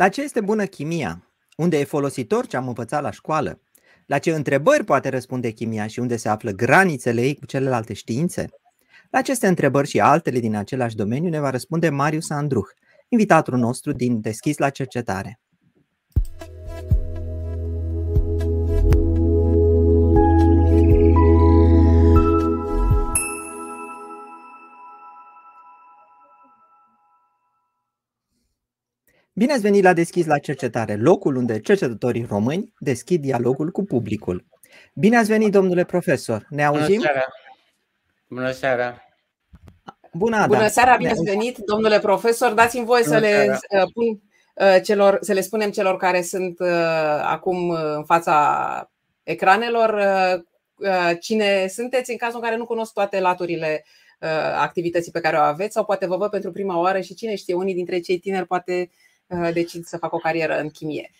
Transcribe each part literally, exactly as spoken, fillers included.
La ce este bună chimia? Unde e folositor ce am învățat la școală? La ce întrebări poate răspunde chimia și unde se află granițele ei cu celelalte științe? La aceste întrebări și altele din același domeniu ne va răspunde Marius Andruh, invitatul nostru din Deschis la Cercetare. Bine ați venit la Deschis la Cercetare, locul unde cercetătorii români deschid dialogul cu publicul. Bine ați venit, domnule profesor. Ne auzim? Bună seara. Bună seara. Bună, Ada. Bună seara, bine ați venit, domnule profesor. Dați-mi voie să le, pun, celor, să le spunem celor care sunt acum în fața ecranelor cine sunteți, în cazul în care nu cunosc toate laturile activității pe care o aveți sau poate vă văd pentru prima oară și cine știe, unii dintre cei tineri poate decid să facă o carieră în chimie.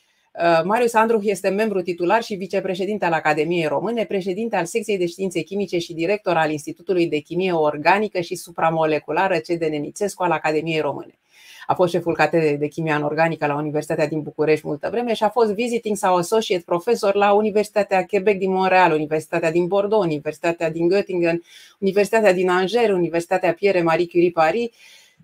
Marius Andruh este membru titular și vicepreședinte al Academiei Române, președinte al secției de științe chimice și director al Institutului de Chimie Organică și Supramoleculară C D. Nenițescu al Academiei Române. A fost șeful catedrei de chimie anorganică la Universitatea din București multă vreme și a fost visiting sau associate profesor la Universitatea Quebec din Montreal, Universitatea din Bordeaux, Universitatea din Göttingen, Universitatea din Angers, Universitatea Pierre-Marie Curie-Paris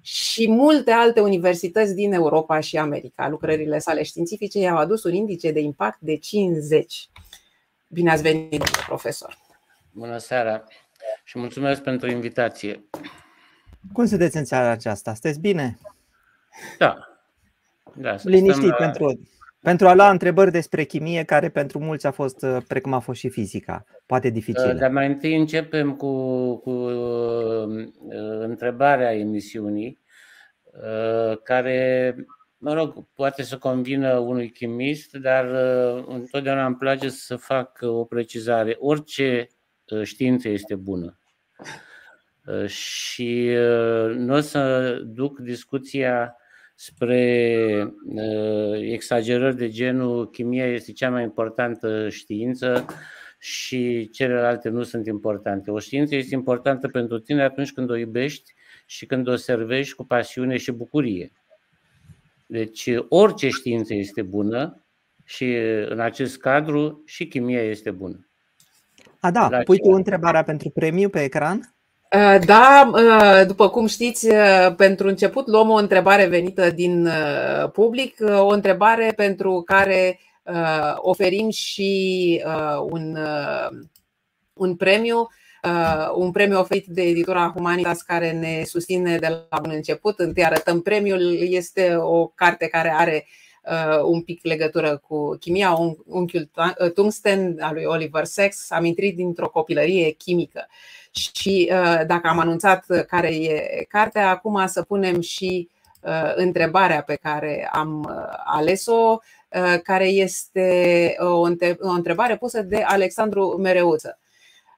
și multe alte universități din Europa și America. Lucrările sale științifice i-au adus un indice de impact de cincizeci. Bine ați venit, profesor! Bună seara și mulțumesc pentru invitație! Cum sunteți în seara aceasta? Sunteți bine? Da. Da, liniștit la... pentru, pentru a lua întrebări despre chimie, care pentru mulți a fost, precum a fost și fizica, poate dificilă. Dar mai întâi începem cu, cu întrebarea emisiunii, care, mă rog, poate să convină unui chimist, dar întotdeauna îmi place să fac o precizare. Orice știință este bună. Și nu o să duc discuția spre exagerări de genul chimia este cea mai importantă știință și celelalte nu sunt importante. O știință este importantă pentru tine atunci când o iubești și când o servești cu pasiune și bucurie. Deci orice știință este bună și în acest cadru și chimia este bună. A, da, la pui tu întrebarea pentru premiu pe ecran? Da, după cum știți, pentru început luăm o întrebare venită din public, o întrebare pentru care oferim și un, un premiu, un premiu oferit de editura Humanitas care ne susține de la bun început. Întâi arătăm premiul, este o carte care are un pic legătură cu chimia, un unchiul tungsten al lui Oliver Sacks, am intrat dintr-o copilărie chimică. Și dacă am anunțat care e cartea, acum să punem și întrebarea pe care am ales-o, care este o întrebare pusă de Alexandru Mereuță.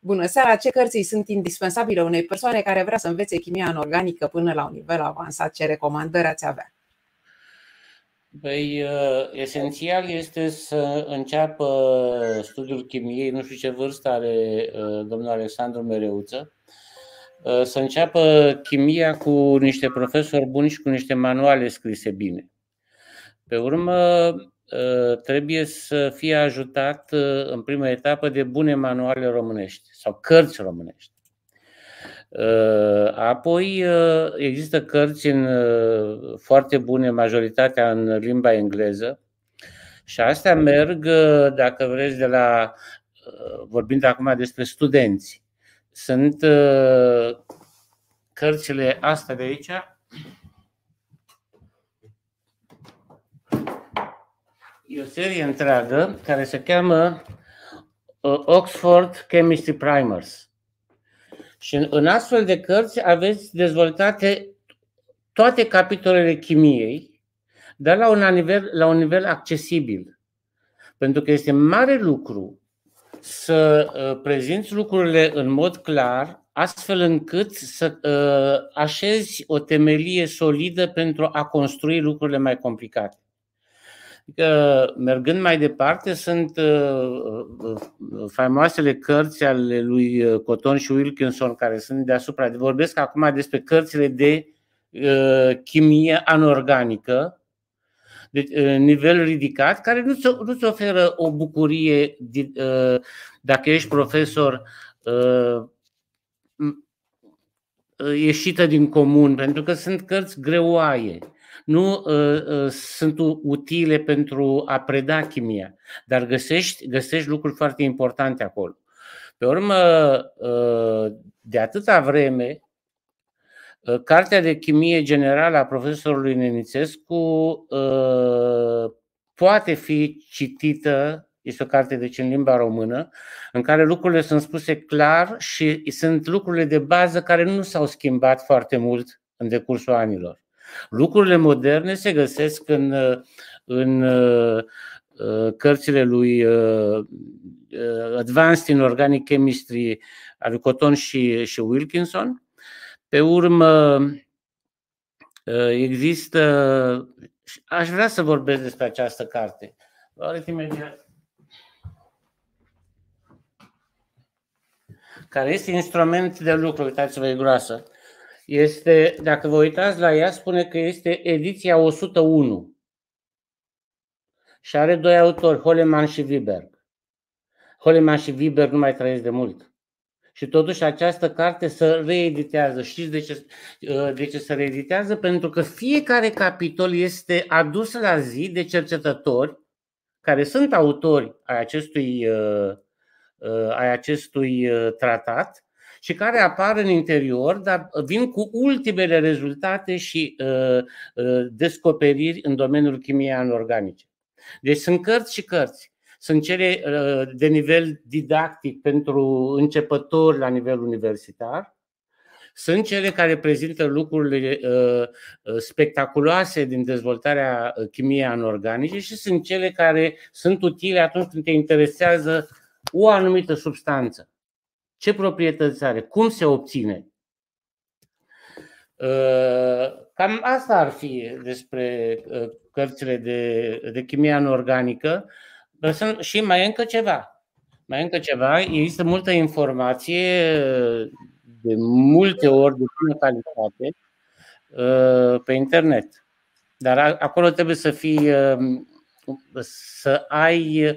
Bună seara! Ce cărți sunt indispensabile unei persoane care vrea să învețe chimia anorganică până la un nivel avansat? Ce recomandări ați avea? Păi, esențial este să înceapă studiul chimiei, nu știu ce vârstă are domnul Alexandru Mereuță, să înceapă chimia cu niște profesori buni și cu niște manuale scrise bine. Pe urmă, trebuie să fie ajutat în prima etapă de bune manuale românești sau cărți românești. Apoi există cărți în, foarte bune, majoritatea în limba engleză și astea merg, dacă vreți, de la, vorbind acum despre studenți, sunt cărțile astea de aici, e o serie întreagă care se cheamă Oxford Chemistry Primers. Și în astfel de cărți aveți dezvoltate toate capitolele chimiei, dar la un nivel, la un nivel accesibil. Pentru că este mare lucru să prezinți lucrurile în mod clar, astfel încât să așezi o temelie solidă pentru a construi lucrurile mai complicate. Adică, mergând mai departe, sunt faimoasele cărți ale lui Cotton și Wilkinson care sunt deasupra. Vorbesc acum despre cărțile de chimie anorganică, de nivel ridicat, care nu-ți oferă o bucurie dacă ești profesor ieșită din comun, pentru că sunt cărți greoaie. Nu uh, sunt utile pentru a preda chimia, dar găsești, găsești lucruri foarte importante acolo. Pe urmă, uh, de atâta vreme, uh, cartea de chimie generală a profesorului Nenițescu uh, poate fi citită. Este o carte deci în limba română, în care lucrurile sunt spuse clar și sunt lucrurile de bază care nu s-au schimbat foarte mult în decursul anilor. Lucrurile moderne se găsesc în, în cărțile lui Advanced Inorganic Chemistry al lui Cotton și, și Wilkinson. Pe urmă există... Aș vrea să vorbesc despre această carte. Imediat. Care este instrument de lucru, uitați-vă, e groasă. Este, dacă vă uitați la ea, spune că este ediția o sută unu și are doi autori, Holleman și Wiberg. Holleman și Wiberg nu mai trăiesc de mult. Și totuși această carte se reeditează. Știți de ce, de ce se reeditează? Pentru că fiecare capitol este adus la zi de cercetători care sunt autori ai acestui, ai acestui tratat și care apar în interior, dar vin cu ultimele rezultate și uh, uh, descoperiri în domeniul chimiei anorganice. Deci sunt cărți și cărți. Sunt cele uh, de nivel didactic pentru începători la nivel universitar. Sunt cele care prezintă lucrurile uh, spectaculoase din dezvoltarea chimiei anorganice și sunt cele care sunt utile atunci când te interesează o anumită substanță. Ce proprietăți are? Cum se obține? Cam asta ar fi despre cărțile de, de chimie anorganică. Și mai e încă ceva. Mai e încă ceva. Există multă informație, de multe ori de bună calitate, pe internet. Dar acolo trebuie să fii, să ai...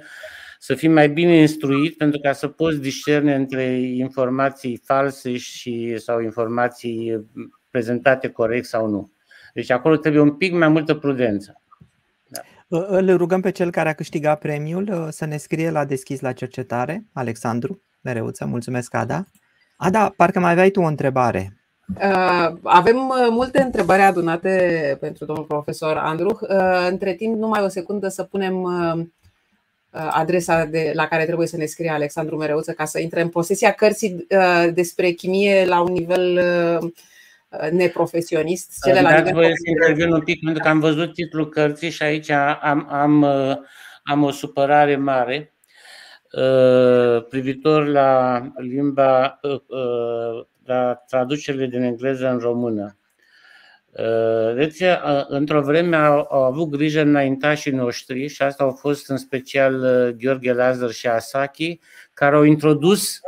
Să fii mai bine instruit pentru ca să poți discerne între informații false și, sau informații prezentate corect sau nu. Deci acolo trebuie un pic mai multă prudență. Da. Îl rugăm pe cel care a câștigat premiul să ne scrie la Deschis la cercetare. Alexandru Mereuță, mulțumesc, Ada. Ada, parcă mai aveai tu o întrebare. Avem multe întrebări adunate pentru domnul profesor Andruh. Între timp, numai o secundă să punem adresa de, la care trebuie să ne scrie Alexandru Mereuță ca să intre în posesia cărții uh, despre chimie la un nivel uh, neprofesionist. Cele la nivel voi să intervin un pic, pentru că am văzut titlul cărții și aici am, am, am o supărare mare uh, privitor la limba, uh, la traducerile din engleză în română. Deci, într-o vreme au, au avut grijă înaintașii noștri și asta au fost în special Gheorghe Lazar și Asachi, care au introdus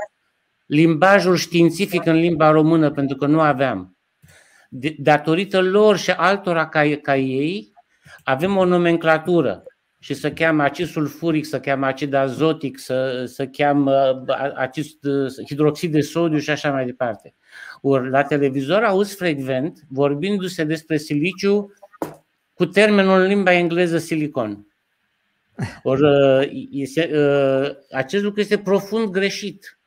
limbajul științific în limba română, pentru că nu aveam. De, datorită lor și altora ca, ca ei, avem o nomenclatură și se cheamă acid sulfuric, se cheamă acid azotic, se, se cheamă acid, hidroxid de sodiu și așa mai departe. Ori la televizor auzi frecvent vorbindu-se despre siliciu cu termenul în limba engleză silicon. Or, este, acest lucru este profund greșit,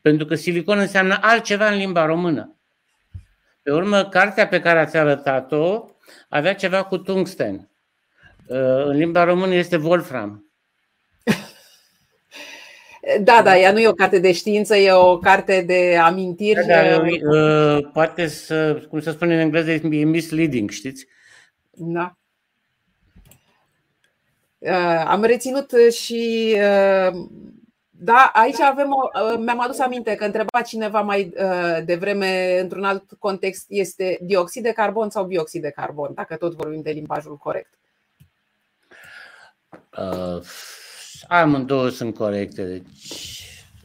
pentru că silicon înseamnă altceva în limba română. Pe urmă, cartea pe care ați arătat-o avea ceva cu tungsten. În limba română este wolfram. Da, da, ea nu e o carte de știință, e o carte de amintiri. Da, da, uh, poate să, cum se spune în engleză, e misleading, știți? Da. Uh, am reținut și... Uh, da, aici avem o, uh, mi-am adus aminte că întreba cineva mai uh, devreme, într-un alt context, este dioxid de carbon sau bioxid de carbon, dacă tot vorbim de limbajul corect. Uh. Amândouă sunt corecte, deci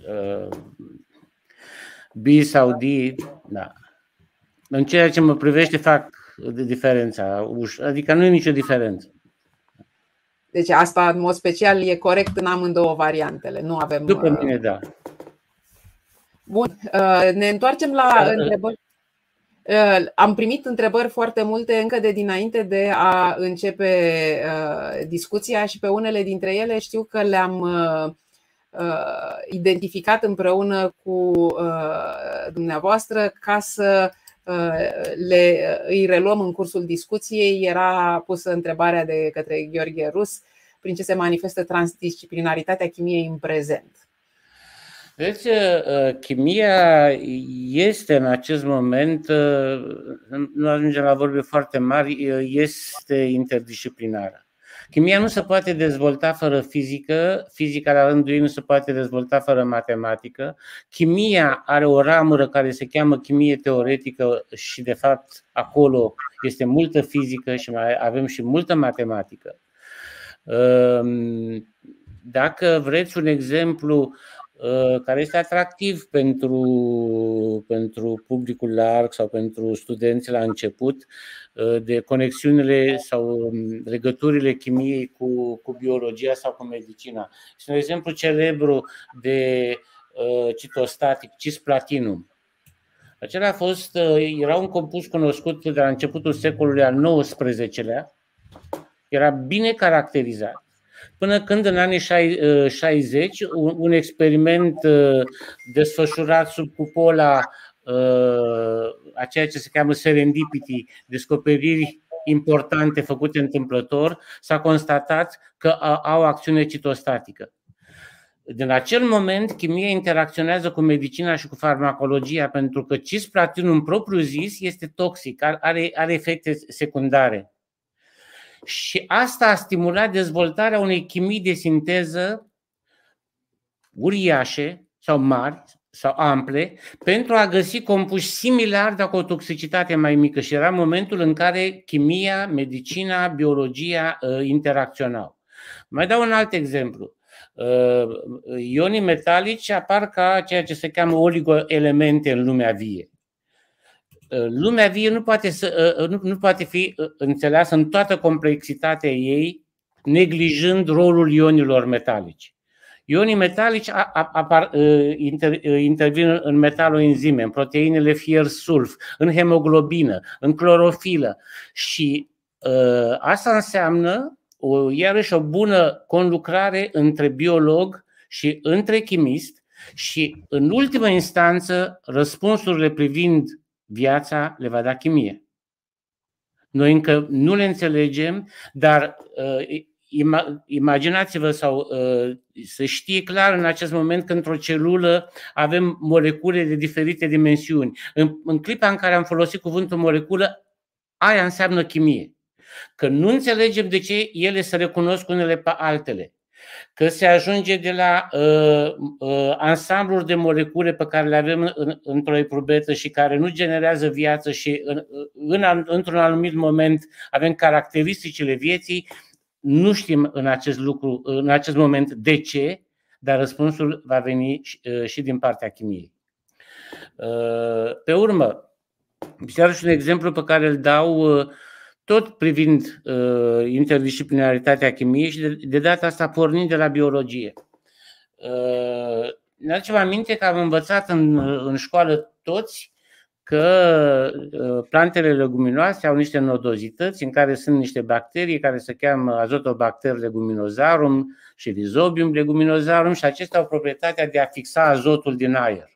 uh, B sau D, da. În ceea ce mă privește fac diferența, adică nu e nicio diferență. Deci asta, în mod special, e corect în amândouă variantele. Nu avem. După mine, da. Bun, ne întoarcem la întrebări. Am primit întrebări foarte multe încă de dinainte de a începe discuția și pe unele dintre ele știu că le-am identificat împreună cu dumneavoastră ca să le, îi reluăm în cursul discuției. Era pusă întrebarea de către Gheorghe Rus: prin ce se manifestă transdisciplinaritatea chimiei în prezent? Deci, chimia este în acest moment, nu ajungem la vorbe foarte mari, este interdisciplinară. Chimia nu se poate dezvolta fără fizică, fizica la rândul ei nu se poate dezvolta fără matematică. Chimia are o ramură care se cheamă chimie teoretică și de fapt acolo este multă fizică și mai avem și multă matematică. Dacă vreți un exemplu care este atractiv pentru, pentru publicul larg sau pentru studenți la început, de conexiunile sau legăturile chimiei cu, cu biologia sau cu medicina. Este un exemplu celebru de uh, citostatic, cisplatinum. Acela a fost, uh, era un compus cunoscut de la începutul secolului al nouăsprezecelea, era bine caracterizat. Până când în anii șaizeci, un experiment desfășurat sub cupola a ceea ce se cheamă serendipity, descoperiri importante făcute întâmplător, s-a constatat că au acțiune citostatică. Din acel moment, chimia interacționează cu medicina și cu farmacologia, pentru că cisplatinum propriu-zis este toxic, are, are efecte secundare. Și asta a stimulat dezvoltarea unei chimii de sinteză uriașe sau mari sau ample pentru a găsi compuși similari, dar cu o toxicitate mai mică. Și era momentul în care chimia, medicina, biologia interacționau. Mai dau un alt exemplu. Ionii metalici apar ca ceea ce se cheamă oligoelemente în lumea vie. Lumea vie nu poate, să, nu, nu poate fi înțeleasă în toată complexitatea ei, neglijând rolul ionilor metalici. Ionii metalici apar, inter, intervin în metaloenzime, în proteinele fier-sulf, în hemoglobină, în clorofilă. Și ă, asta înseamnă o, iarăși o bună conlucrare între biolog și între chimist și, în ultimă instanță, răspunsurile privind viața le va da chimie. Noi încă nu le înțelegem, dar uh, imaginați-vă sau uh, să știe clar în acest moment că într-o celulă avem molecule de diferite dimensiuni. În, în clipa în care am folosit cuvântul moleculă, aia înseamnă chimie. Că nu înțelegem de ce ele se recunosc unele pe altele. Că se ajunge de la uh, uh, ansambluri de molecule pe care le avem în, într-o eprubetă și care nu generează viață și în, în, într-un anumit moment avem caracteristicile vieții. Nu știm în acest, lucru, în acest moment de ce, dar răspunsul va veni și, uh, și din partea chimiei. Uh, pe urmă, iarăși un exemplu pe care îl dau uh, tot privind uh, interdisciplinaritatea chimiei și de, de data asta pornind de la biologie. Uh, ne aducem aminte că am învățat în, în școală toți că uh, plantele leguminoase au niște nodozități în care sunt niște bacterii care se cheamă Azotobacter leguminozarum și Rhizobium leguminozarum și acestea au proprietatea de a fixa azotul din aer.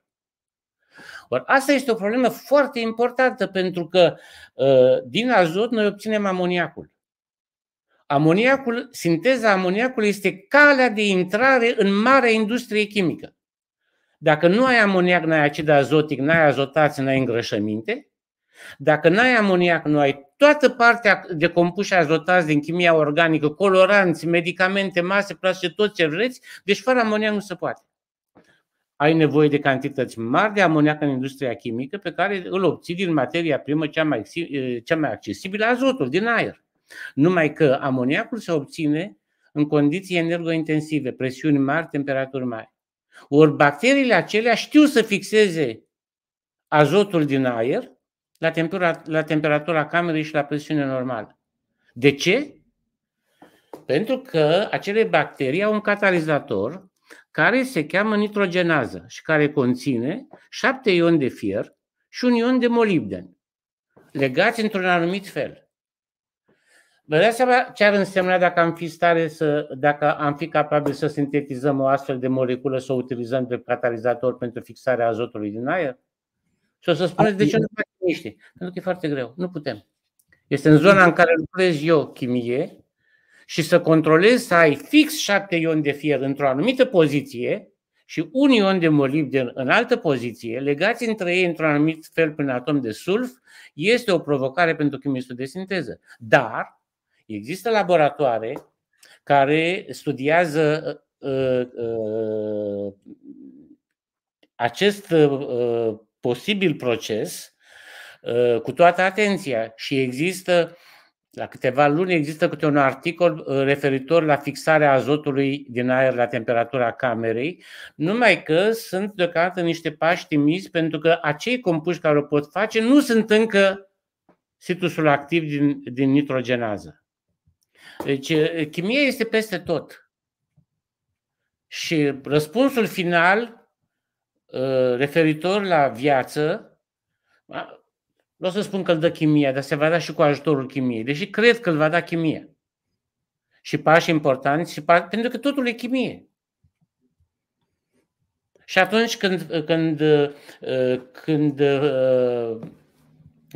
Or, asta este o problemă foarte importantă pentru că din azot noi obținem amoniacul. Amoniacul, sinteza amoniacului este calea de intrare în marea industrie chimică. Dacă nu ai amoniac, n-ai acid azotic, n-ai azotați, n-ai îngrășăminte. Dacă n-ai amoniac, nu ai toată partea de compuși azotați din chimia organică, coloranți, medicamente, mase, plastice, tot ce vreți. Deci fără amoniac nu se poate. Ai nevoie de cantități mari de amoniac în industria chimică pe care îl obții din materia primă cea mai, cea mai accesibilă, azotul din aer. Numai că amoniacul se obține în condiții energointensive, presiuni mari, temperaturi mari. Ori bacteriile acelea știu să fixeze azotul din aer la temperatura, la temperatura camerei și la presiune normală. De ce? Pentru că acele bacterii au un catalizator care se cheamă nitrogenază și care conține șapte ioni de fier și un ion de molibden, legați într-un anumit fel. Vă dați seama ce ar însemna dacă am fi stare să, dacă am fi capabil să sintetizăm o astfel de moleculă, să o utilizăm de catalizator pentru fixarea azotului din aer? Și o să spuneți de ce nu facem niște. Pentru că e foarte greu. Nu putem. Este în zona în care lucrez eu chimie și să controlez să ai fix șapte ioni de fier într-o anumită poziție și un ion de molibden în altă poziție, legați între ei într-un anumit fel prin atom de sulf, este o provocare pentru chimistul de sinteză. Dar există laboratoare care studiază uh, uh, acest uh, posibil proces uh, cu toată atenția și există, la câteva luni există câte un articol referitor la fixarea azotului din aer la temperatura camerei, numai că sunt deocamdată niște pași timizi pentru că acei compuși care o pot face nu sunt încă situsul activ din, din nitrogenază. Deci chimia este peste tot. Și răspunsul final referitor la viață, nu o să spun că îl dă chimia, dar se va da și cu ajutorul chimiei. Deși cred că îl va da chimia. Și pași importanți, și pași, pentru că totul e chimie. Și atunci când, când, când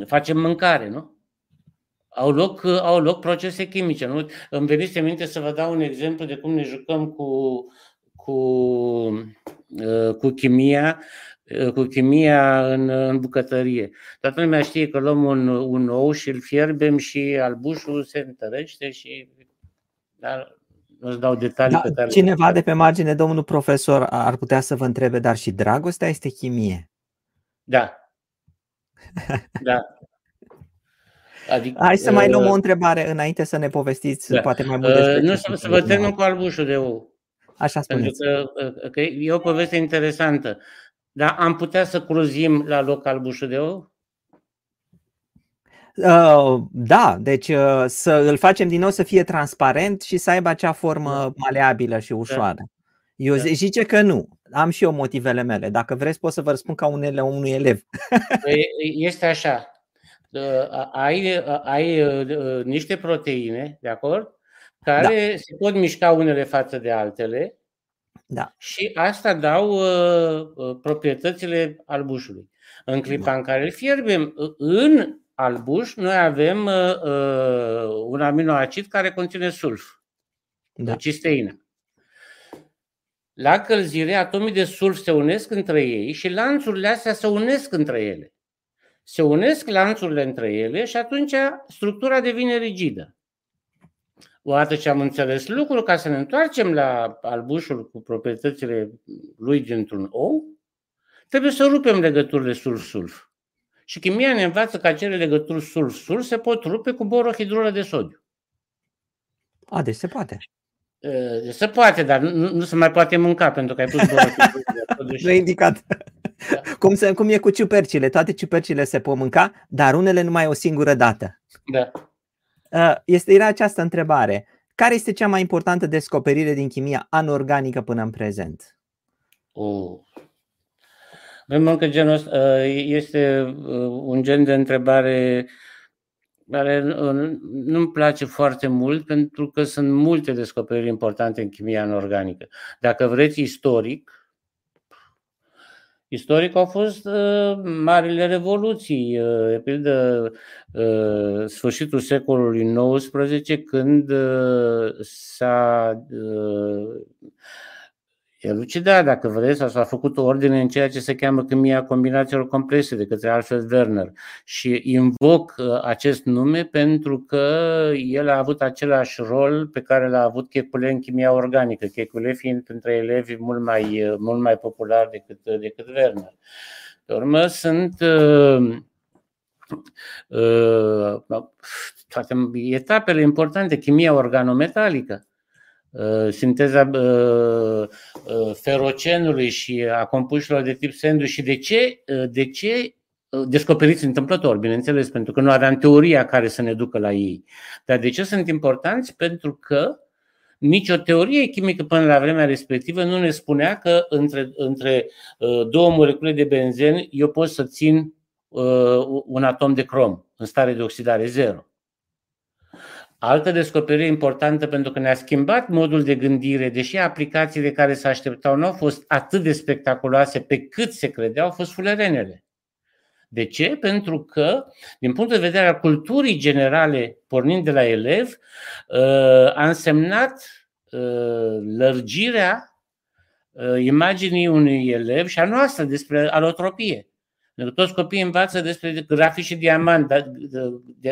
facem mâncare, nu? Au loc, au loc procese chimice. Nu? Îmi veniți în minte să vă dau un exemplu de cum ne jucăm cu, cu, cu chimia. cu chimia în, în bucătărie. Toată lumea știe că luăm un, un ou și îl fierbem și albușul se întărește și... Dar nu-ți dau detalii da, pe tale. Cineva de pe margine, domnul profesor, ar putea să vă întrebe, dar și dragostea este chimie? Da. Da. Adică, hai să mai luăm uh, o întrebare înainte să ne povestiți, da. Poate mai mult despre uh, Nu, să, să vă termin cu albușul de ou. Așa spuneți. Pentru că, că e o poveste interesantă. Dar am putea să cruzim la loc albușul de ou? Uh, da, deci uh, să îl facem din nou să fie transparent și să aibă acea formă maleabilă și ușoară. Eu da. zice că nu. Am și eu motivele mele. Dacă vreți pot să vă răspund ca unele unui elev. Este așa. Ai, ai niște proteine, de acord? Care da. se pot mișca unele față de altele. Da. Și asta dau uh, proprietățile albușului. În clipa în care îl fierbem, în albuș noi avem uh, un aminoacid care conține sulf, da. cisteină. La călzire, atomii de sulf se unesc între ei și lanțurile astea se unesc între ele. Se unesc lanțurile între ele și atunci structura devine rigidă. Odată ce am înțeles lucrul, ca să ne întoarcem la albușul cu proprietățile lui dintr-un ou, trebuie să rupem legăturile sulf-sulf. Și chimia ne învață că acele legături sulf-sulf se pot rupe cu borohidrură de sodiu. A, deci se poate. Se poate, dar nu, nu se mai poate mânca pentru că ai pus borohidrură de sodiu. Și... indicat. Da. Cum, se, cum e cu ciupercile. Toate ciupercile se pot mânca, dar unele numai o singură dată. Da. Este, era această întrebare. Care este cea mai importantă descoperire din chimia anorganică până în prezent? Uh. Încă genul ăsta este un gen de întrebare care nu-mi place foarte mult pentru că sunt multe descoperiri importante în chimia anorganică. Dacă vreți istoric, Istoric au fost uh, marile revoluții, uh, de pildă uh, sfârșitul secolului nouăsprezece, când uh, s-a uh, elucidat, dacă vreți, sau s-a făcut o ordine în ceea ce se cheamă chimia combinațiilor complexe de către Alfred Werner. Și invoc uh, acest nume pentru că el a avut același rol pe care l-a avut Kekulé în chimia organică, Kekulé fiind între elevii mult mai, uh, mult mai popular decât, decât Werner. Pe urmă sunt uh, uh, toate etapele importante, chimia organometalică. Sinteza uh, uh, ferocenului și a compușilor de tip sandwich și de ce, uh, de ce uh, descoperiți întâmplător, bineînțeles, pentru că nu aveam teoria care să ne ducă la ei. Dar de ce sunt importanți? Pentru că Nicio teorie chimică până la vremea respectivă nu ne spunea că între, între două molecule de benzen eu pot să țin un atom de crom în stare de oxidare zero. Altă descoperire importantă, pentru că ne-a schimbat modul de gândire, deși aplicațiile care se așteptau nu au fost atât de spectaculoase pe cât se credeau, au fost fulerenele. De ce? Pentru că, din punct de vedere al culturii generale, pornind de la elev, a însemnat lărgirea imaginii unui elev și a noastră despre alotropie. Toți copiii învață despre grafit și diamant,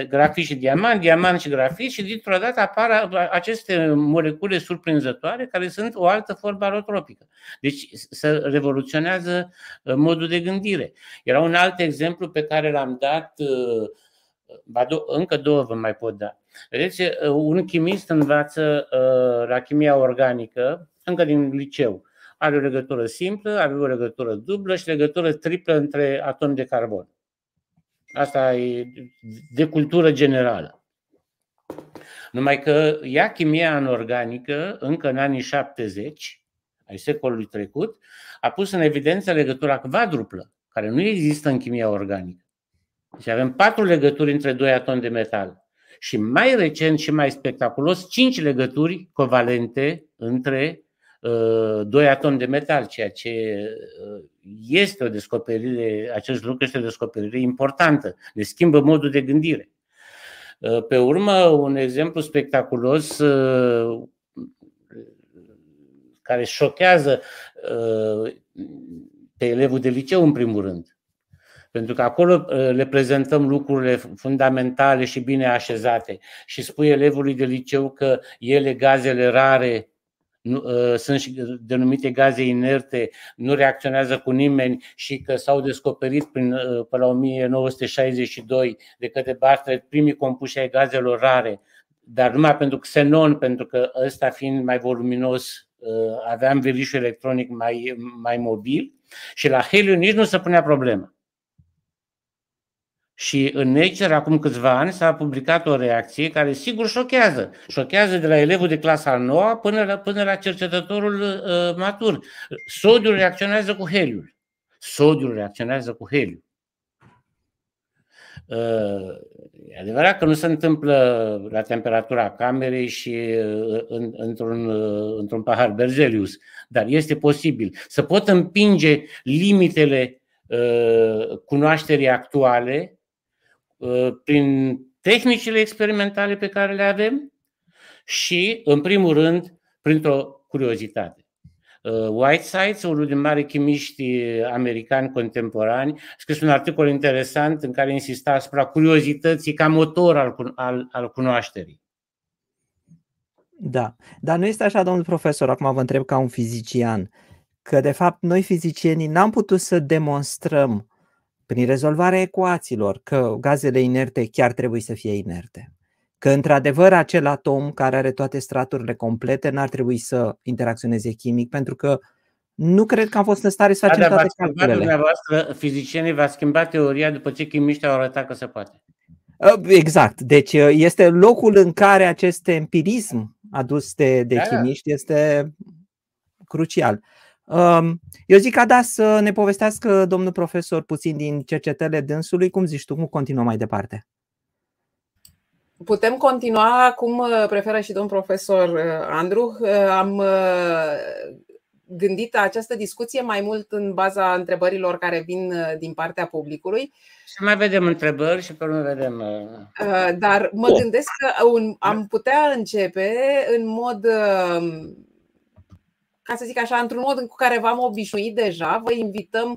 grafit și diamant, diamant și grafit, și dintr-o dată apar aceste molecule surprinzătoare care sunt o altă formă alotropică. Deci se revoluționează modul de gândire. Era un alt exemplu pe care l-am dat, încă două vă mai pot da. Vedeți, un chimist învață la chimia organică încă din liceu. Are o legătură simplă, are o legătură dublă și legătură triplă între atomi de carbon. Asta e de cultură generală. Numai că ea, chimia anorganică, încă în anii șaptezeci, ai secolului trecut, a pus în evidență legătura quadruplă, care nu există în chimia organică. Deci avem patru legături între doi atomi de metal. Și mai recent și mai spectaculos, cinci legături covalente între doi atomi de metal, ceea ce este o descoperire, acest lucru este o descoperire importantă, ne schimbă modul de gândire. Pe urmă, un exemplu spectaculos care șochează pe elevul de liceu în primul rând, pentru că acolo le prezentăm lucrurile fundamentale și bine așezate și spui elevului de liceu că ele, gazele rare, sunt și denumite gaze inerte, nu reacționează cu nimeni și că s-au descoperit prin, până la o mie nouă sute șaizeci și doi de către Bartlett primii compuși ai gazelor rare, dar numai pentru xenon, pentru că ăsta fiind mai voluminos avea învelișul electronic mai, mai mobil, și la heliu nici nu se punea problema. Și în Nature, acum câțiva ani, s-a publicat o reacție care sigur șochează. Șochează de la elevul de clasa a noua până la, până la cercetătorul uh, matur. Sodiul reacționează cu heliul. Sodiul reacționează cu heliul. Uh, e adevărat că nu se întâmplă la temperatura camerei și uh, în, într-un, uh, într-un pahar Berzelius, dar este posibil. Se pot împinge limitele uh, cunoașterii actuale prin tehnicile experimentale pe care le avem și, în primul rând, printr-o curiozitate. Whitesides, unul din mari chimiști americani contemporani, a scris un articol interesant în care insista asupra curiozității ca motor al, al, al cunoașterii. Da, dar nu este așa, domnul profesor, acum vă întreb ca un fizician, că de fapt noi fizicienii n-am putut să demonstrăm prin rezolvarea ecuațiilor că gazele inerte chiar trebuie să fie inerte, că într-adevăr acel atom care are toate straturile complete n-ar trebui să interacționeze chimic, pentru că nu cred că am fost în stare să facem da, toate calculele. Dumneavoastră, fizicienii, v-a schimbat teoria după ce chimiștii au arătat că se poate. Exact. Deci este locul în care acest empirism adus de, de da. chimiști este crucial. Eu zic că da, să ne povestească domnul profesor puțin din cercetările dânsului. Cum zici tu, cum continuăm mai departe? Putem continua cum preferă și domnul profesor Andruh. Am gândit această discuție mai mult în baza întrebărilor care vin din partea publicului. Și mai vedem întrebări și pe urmă vedem. Dar mă gândesc că am putea începe în mod... ca să zic așa, într-un mod în care v-am obișnuit deja, vă invităm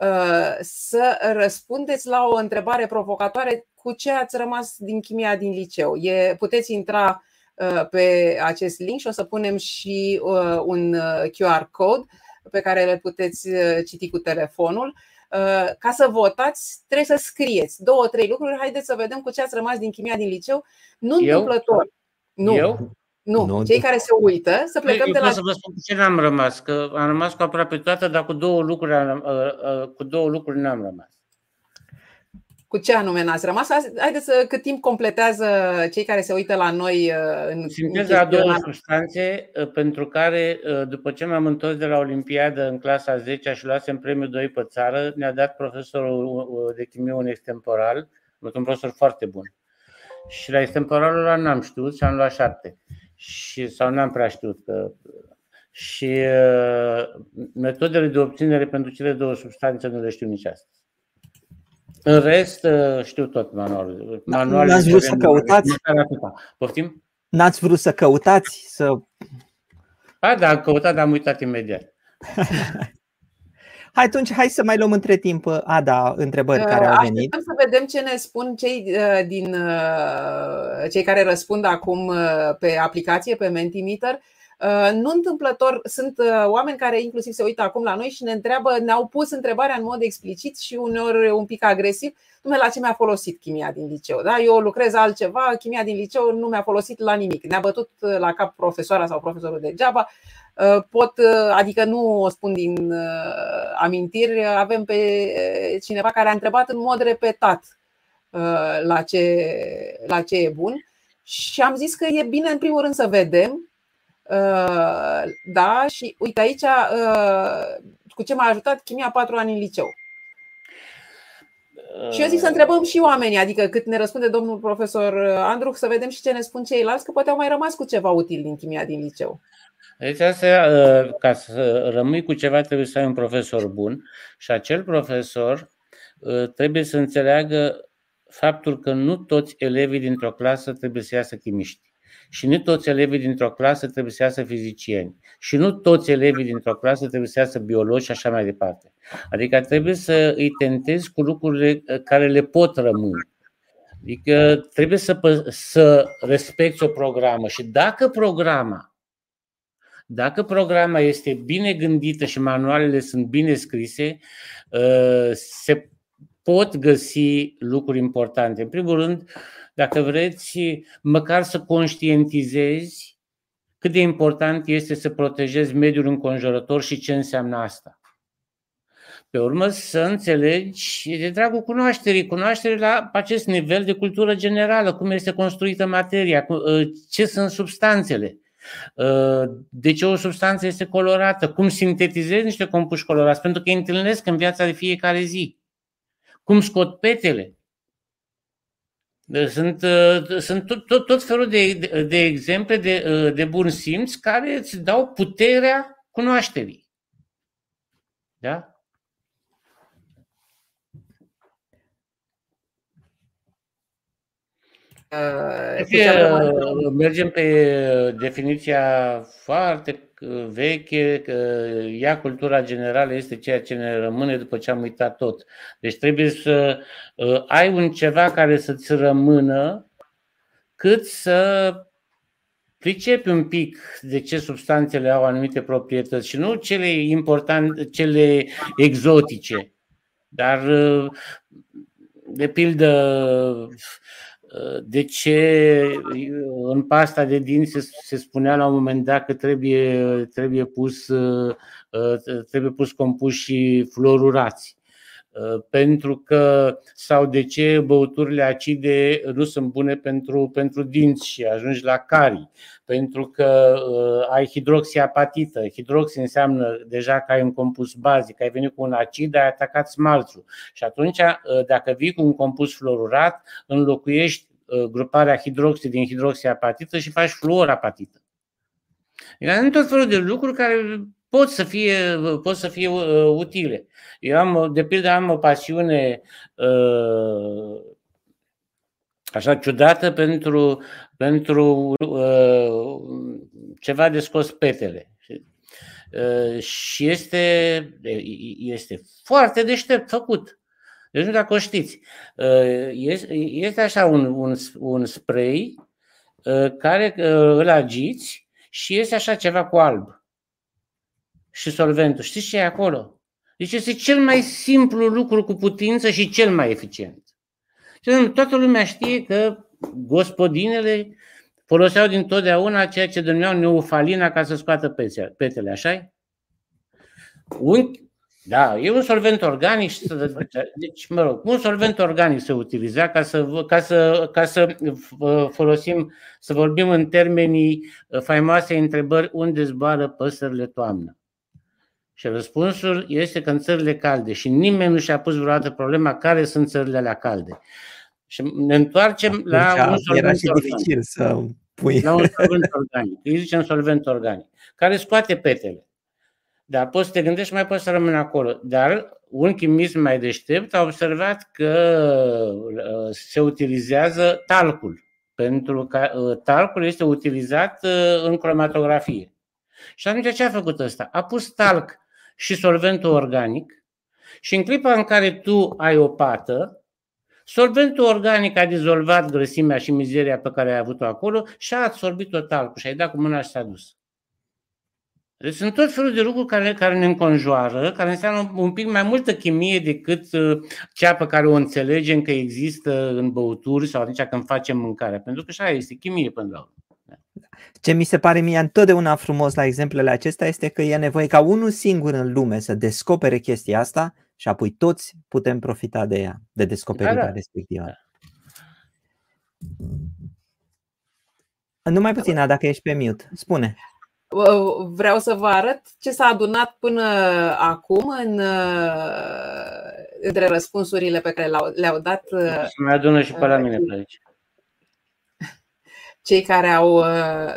uh, să răspundeți la o întrebare provocatoare: cu ce ați rămas din chimia din liceu? E, puteți intra uh, pe acest link și o să punem și uh, un Q R code pe care le puteți citi cu telefonul. Uh, ca să votați, trebuie să scrieți două, trei lucruri. Haideți să vedem cu ce ați rămas din chimia din liceu. Nu întâmplător. Nu. Eu? Nu, nu, cei care se uită, să plecăm de la... Să vă spun ce n-am rămas, că am rămas cu aproape toată, dar cu două lucruri, cu două lucruri n-am rămas. Cu ce anume n-ați rămas? Haideți să cât timp completează cei care se uită la noi în sinteza a două substanțe pentru care, după ce m-am întors de la Olimpiadă în clasa a zecea și luasem premiul doi pe țară, ne-a dat profesorul de chimie un extemporal, un profesor foarte bun. Și la extemporalul ăla n-am știut și am luat șapte. Și, sau n-am prea știut că... Și uh, metodele de obținere pentru cele două substanțe nu le știu nici astăzi. În rest uh, știu tot manualul. Manualul n-ați vrut să căutați? Poftim? N-ați vrut să căutați? Să... A, da, am căutat, dar am uitat imediat. Hai, atunci, hai să mai luăm între timp, Ada, întrebări care au venit. Așteptăm să vedem ce ne spun cei, din, cei care răspund acum pe aplicație, pe Mentimeter. Nu întâmplător, sunt oameni care inclusiv se uită acum la noi și ne întreabă, ne-au pus întrebarea în mod explicit și uneori un pic agresiv. Dumne, la ce mi-a folosit chimia din liceu? Da? Eu lucrez altceva, chimia din liceu nu mi-a folosit la nimic. Ne-a bătut la cap profesoara sau profesorul degeaba. Pot, adică nu o spun din amintiri, avem pe cineva care a întrebat în mod repetat la ce, la ce e bun. Și am zis că e bine în primul rând să vedem. Da, și uite aici cu ce m-a ajutat chimia patru ani în liceu. Și eu zic să întrebăm și oamenii, adică cât ne răspunde domnul profesor Andruh, să vedem și ce ne spun ceilalți, că poate au mai rămas cu ceva util din chimia din liceu. Deci asta, ca să rămâi cu ceva, trebuie să ai un profesor bun. Și acel profesor trebuie să înțeleagă faptul că nu toți elevii dintr-o clasă trebuie să iasă chimiști. Și nu toți elevii dintr-o clasă trebuie să iasă fizicieni. Și nu toți elevii dintr-o clasă trebuie să iasă biologi și așa mai departe. Adică trebuie să îi tentezi cu lucrurile care le pot rămâne. Adică trebuie să, să respecti o programă. Și dacă programa Dacă programa este bine gândită și manualele sunt bine scrise, se pot găsi lucruri importante. În primul rând, dacă vreți, măcar să conștientizezi cât de important este să protejezi mediul înconjurător și ce înseamnă asta. Pe urmă să înțelegi de dragul cunoașterii, cunoașterii la acest nivel de cultură generală, cum este construită materia, ce sunt substanțele. De ce o substanță este colorată? Cum sintetizezi niște compuși colorați? Pentru că îi întâlnesc în viața de fiecare zi. Cum scot petele? Sunt, sunt tot, tot, tot felul de, de exemple de, de bun simț care îți dau puterea cunoașterii. Da? Mergem pe definiția foarte veche, că ea, cultura generală, este ceea ce ne rămâne după ce am uitat tot. Deci trebuie să ai un ceva care să-ți rămână, cât să pricepi un pic de ce substanțele au anumite proprietăți și nu cele importante, cele exotice. Dar, de pildă, de ce în pasta de dinți se spunea la un moment dat că trebuie, trebuie, pus, trebuie pus compuși fluorurați? Pentru că, sau de ce băuturile acide nu sunt bune pentru, pentru dinți și ajungi la carii? Pentru că ai hidroxiapatită. Hidroxi înseamnă deja că ai un compus bazic, ai venit cu un acid, ai atacat smalțul. Și atunci, dacă vii cu un compus fluorurat, înlocuiești gruparea hidroxi din hidroxiapatită și faci fluorapatită. În tot felul de lucruri care pot să fie, pot să fie uh, utile. Eu am, de pildă, am o pasiune uh, așa ciudată pentru, pentru uh, ceva de scos petele. Uh, și este, este foarte deștept făcut. Deci nu dacă o știți. Uh, este, este așa un, un, un spray uh, care uh, îl agiți și este așa ceva cu alb. Și solventul. Știți ce e acolo? Deci este cel mai simplu lucru cu putință și cel mai eficient. Toată lumea știe că gospodinele foloseau dintotdeauna ceea ce denumeau neofalina ca să scoată petele, așa-i? Un Da, e un solvent organic. Deci, mă rog, un solvent organic se utiliza ca să, ca să, ca să folosim, să vorbim în termenii faimoasei întrebări unde zboară păsările toamnă. Și răspunsul este că în țările calde, și nimeni nu și-a pus vreodată problema care sunt țările alea calde. Și ne întoarcem la deci, un solvent era și organic. Dificil să pui. La un solvent organic. Îi zicem solvent organic, care scoate petele. Dar poți să te gândești, mai poți să rămâni acolo. Dar un chimist mai deștept a observat că se utilizează talcul. Pentru că talcul este utilizat în cromatografie. Și atunci ce a făcut ăsta? A pus talc și solventul organic și în clipa în care tu ai o pată, solventul organic a dizolvat grăsimea și mizeria pe care ai avut-o acolo și a absorbit-o talcul și ai dat cu mâna și s-a dus. Deci sunt tot felul de lucruri care, care ne înconjoară, care înseamnă un pic mai multă chimie decât cea pe care o înțelegem că există în băuturi sau atunci când facem mâncarea. Pentru că așa este chimie până la urmă. Ce mi se pare mie întotdeauna frumos la exemplele acestea este că e nevoie ca unul singur în lume să descopere chestia asta și apoi toți putem profita de ea, de descoperirea da, da. respectivă. Numai puțin, dacă ești pe mute, spune. Vreau să vă arăt ce s-a adunat până acum în, între răspunsurile pe care le-au dat. Să mai adună și pe la mine pe aici. Cei care au,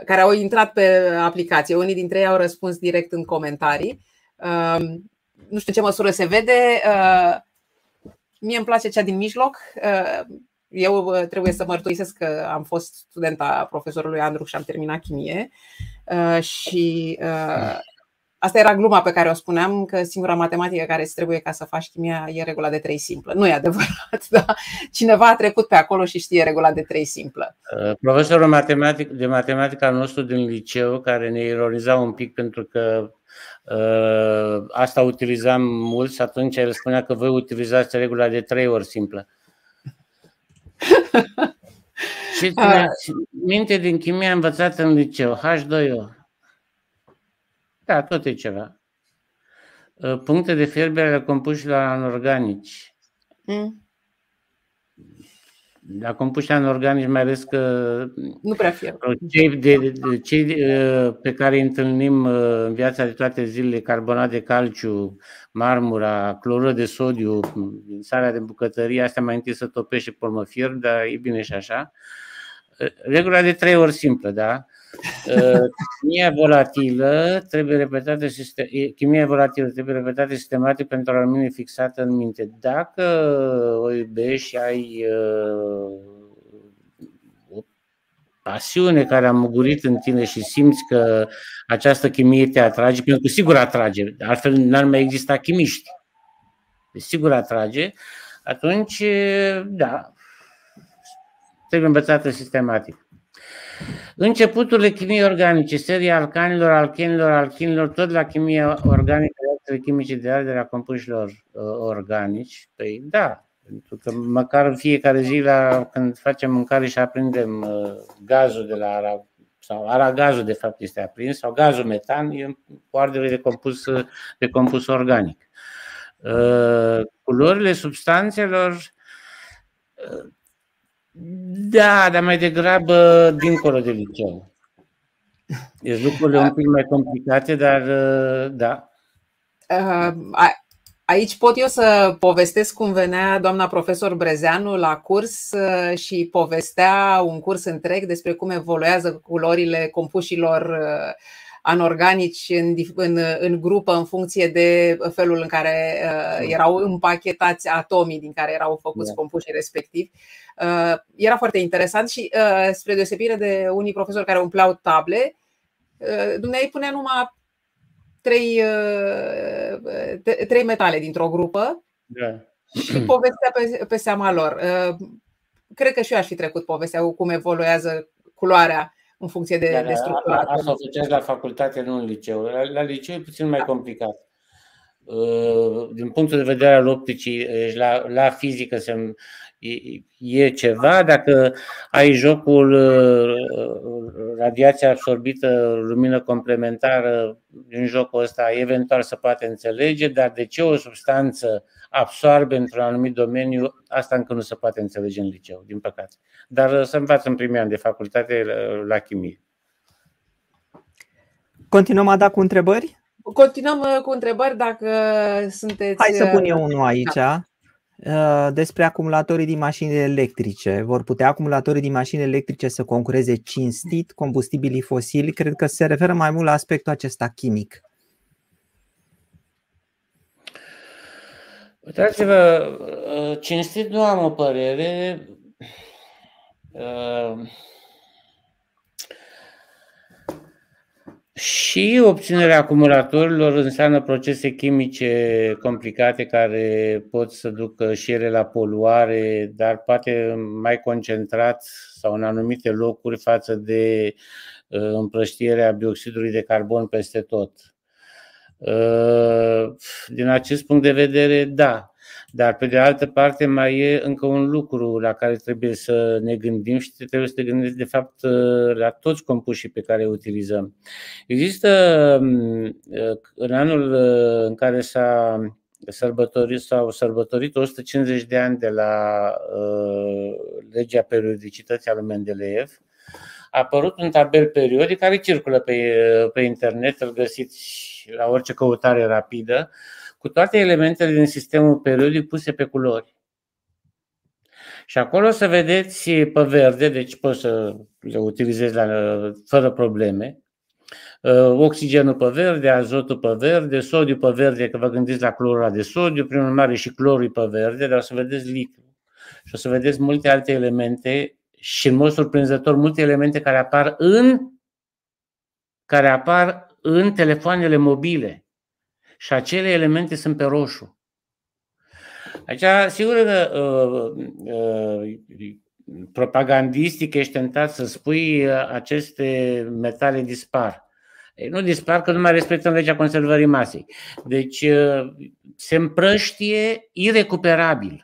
care au intrat pe aplicație. Unii dintre ei au răspuns direct în comentarii. Nu știu ce măsură se vede. Mie îmi place cea din mijloc. Eu trebuie să mărturisesc că am fost studenta profesorului Andruh și am terminat chimie. Și asta era gluma pe care o spuneam, că singura matematică care îți trebuie ca să faci chimia e regula de trei simplă. Nu e adevărat, dar cineva a trecut pe acolo și știe regula de trei simplă. Profesorul matematic, de matematică al nostru din liceu, care ne ironiza un pic pentru că ă, asta utilizam mult și atunci el spunea că voi utilizați regula de trei ori simplă. Și țineați minte din chimia învățată în liceu, H doi O. Da, tot e ceva. Puncte de fierbere ale compușilor anorganici. Mm. La compuși anorganici, mai ales că nu prea cei, de, de, cei pe care îi întâlnim în viața de toate zilele, carbonat de calciu, marmura, clorură de sodiu, din sarea de bucătărie, astea mai întâi se topește și pe urmă fier, dar e bine și așa. Regula de trei ori simplă, da? Chimia volatilă trebuie repetată, chimia volatilă trebuie repetată sistematic pentru a rămâne fixată în minte. Dacă o iubești și ai uh, o pasiune care a mugurit în tine și simți că această chimie te atrage, pentru că sigur atrage, altfel n-ar mai exista chimiști. Deci sigur atrage, atunci da, trebuie învățată sistematic. Începuturile chimiei organice, seria alcanilor, alchenilor, alchinilor, tot la chimia organică, reacțiile chimice de ardere a compușilor uh, organici. Păi da, pentru că măcar în fiecare zi la, când facem mâncare și aprindem uh, gazul de la ara, sau aragazul de fapt este aprins, sau gazul metan, e cu ardere de compus, de compus organic. Uh, culorile substanțelor uh, da, dar mai degrabă dincolo de liceu. Deci lucrurile un pic mai complicate, dar da. Aici pot eu să povestesc cum venea doamna profesor Brezeanu la curs și povestea un curs întreg despre cum evoluează culorile compușilor anorganici în, în, în grupă în funcție de felul în care uh, erau împachetați atomii din care erau făcuți yeah. compușii respectivi. Uh, era foarte interesant și uh, spre deosebire de unii profesori care umpleau table, uh, dumneavoastră punea numai trei, uh, trei metale dintr-o grupă yeah. și povestea pe, pe seama lor. Uh, cred că și eu aș fi trecut povestea cu cum evoluează culoarea în funcție de, da, de structură. Asta o făceați la facultate, nu în liceu. La, la liceu e puțin mai da. complicat. din punctul de vedere al opticii, la, la fizică se, e, e ceva. Dacă ai jocul radiația absorbită, lumină complementară, în jocul ăsta eventual se poate înțelege, dar de ce o substanță absorbe într-un anumit domeniu, asta încă nu se poate înțelege în liceu, din păcate. Dar se învață în primii ani de facultate la chimie. Continuăm a da cu întrebări? Continuăm cu întrebări dacă sunteți... Hai să pun eu unul aici. Da. Despre acumulatorii din mașini electrice. Vor putea acumulatorii din mașini electrice să concureze cinstit combustibilii fosili? Cred că se referă mai mult la aspectul acesta chimic. Uitați-vă, cinstit nu am o părere. Și obținerea acumulatorilor înseamnă procese chimice complicate care pot să ducă și ele la poluare, dar poate mai concentrat sau în anumite locuri față de împrăștierea dioxidului de carbon peste tot. Din acest punct de vedere, da. Dar pe de altă parte mai e încă un lucru la care trebuie să ne gândim și trebuie să te gândești de fapt la toți compușii pe care îi utilizăm. Există în anul în care s-a sărbătorit sau sărbătorit o sută cincizeci de ani de la uh, legea periodicității a lui Mendeleev, a apărut un tabel periodic care circulă pe, pe internet, îl găsiți la orice căutare rapidă, cu toate elementele din sistemul periodic puse pe culori. Și acolo o să vedeți pe verde, deci poți să le utilizezi la, fără probleme, oxigenul pe verde, azotul pe verde, sodiu pe verde, că vă gândiți la clorura de sodiu, prin urmare și clorul pe verde, dar o să vedeți lichiu. Și o să vedeți multe alte elemente și, în mod surprinzător, multe elemente care apar în, care apar în telefoanele mobile. Și acele elemente sunt pe roșu. Aici, sigur că uh, uh, propagandistic ești tentat să spui uh, aceste metale dispar. Ei, nu dispar că nu mai respectăm legea conservării masei. Deci uh, se împrăștie irecuperabil.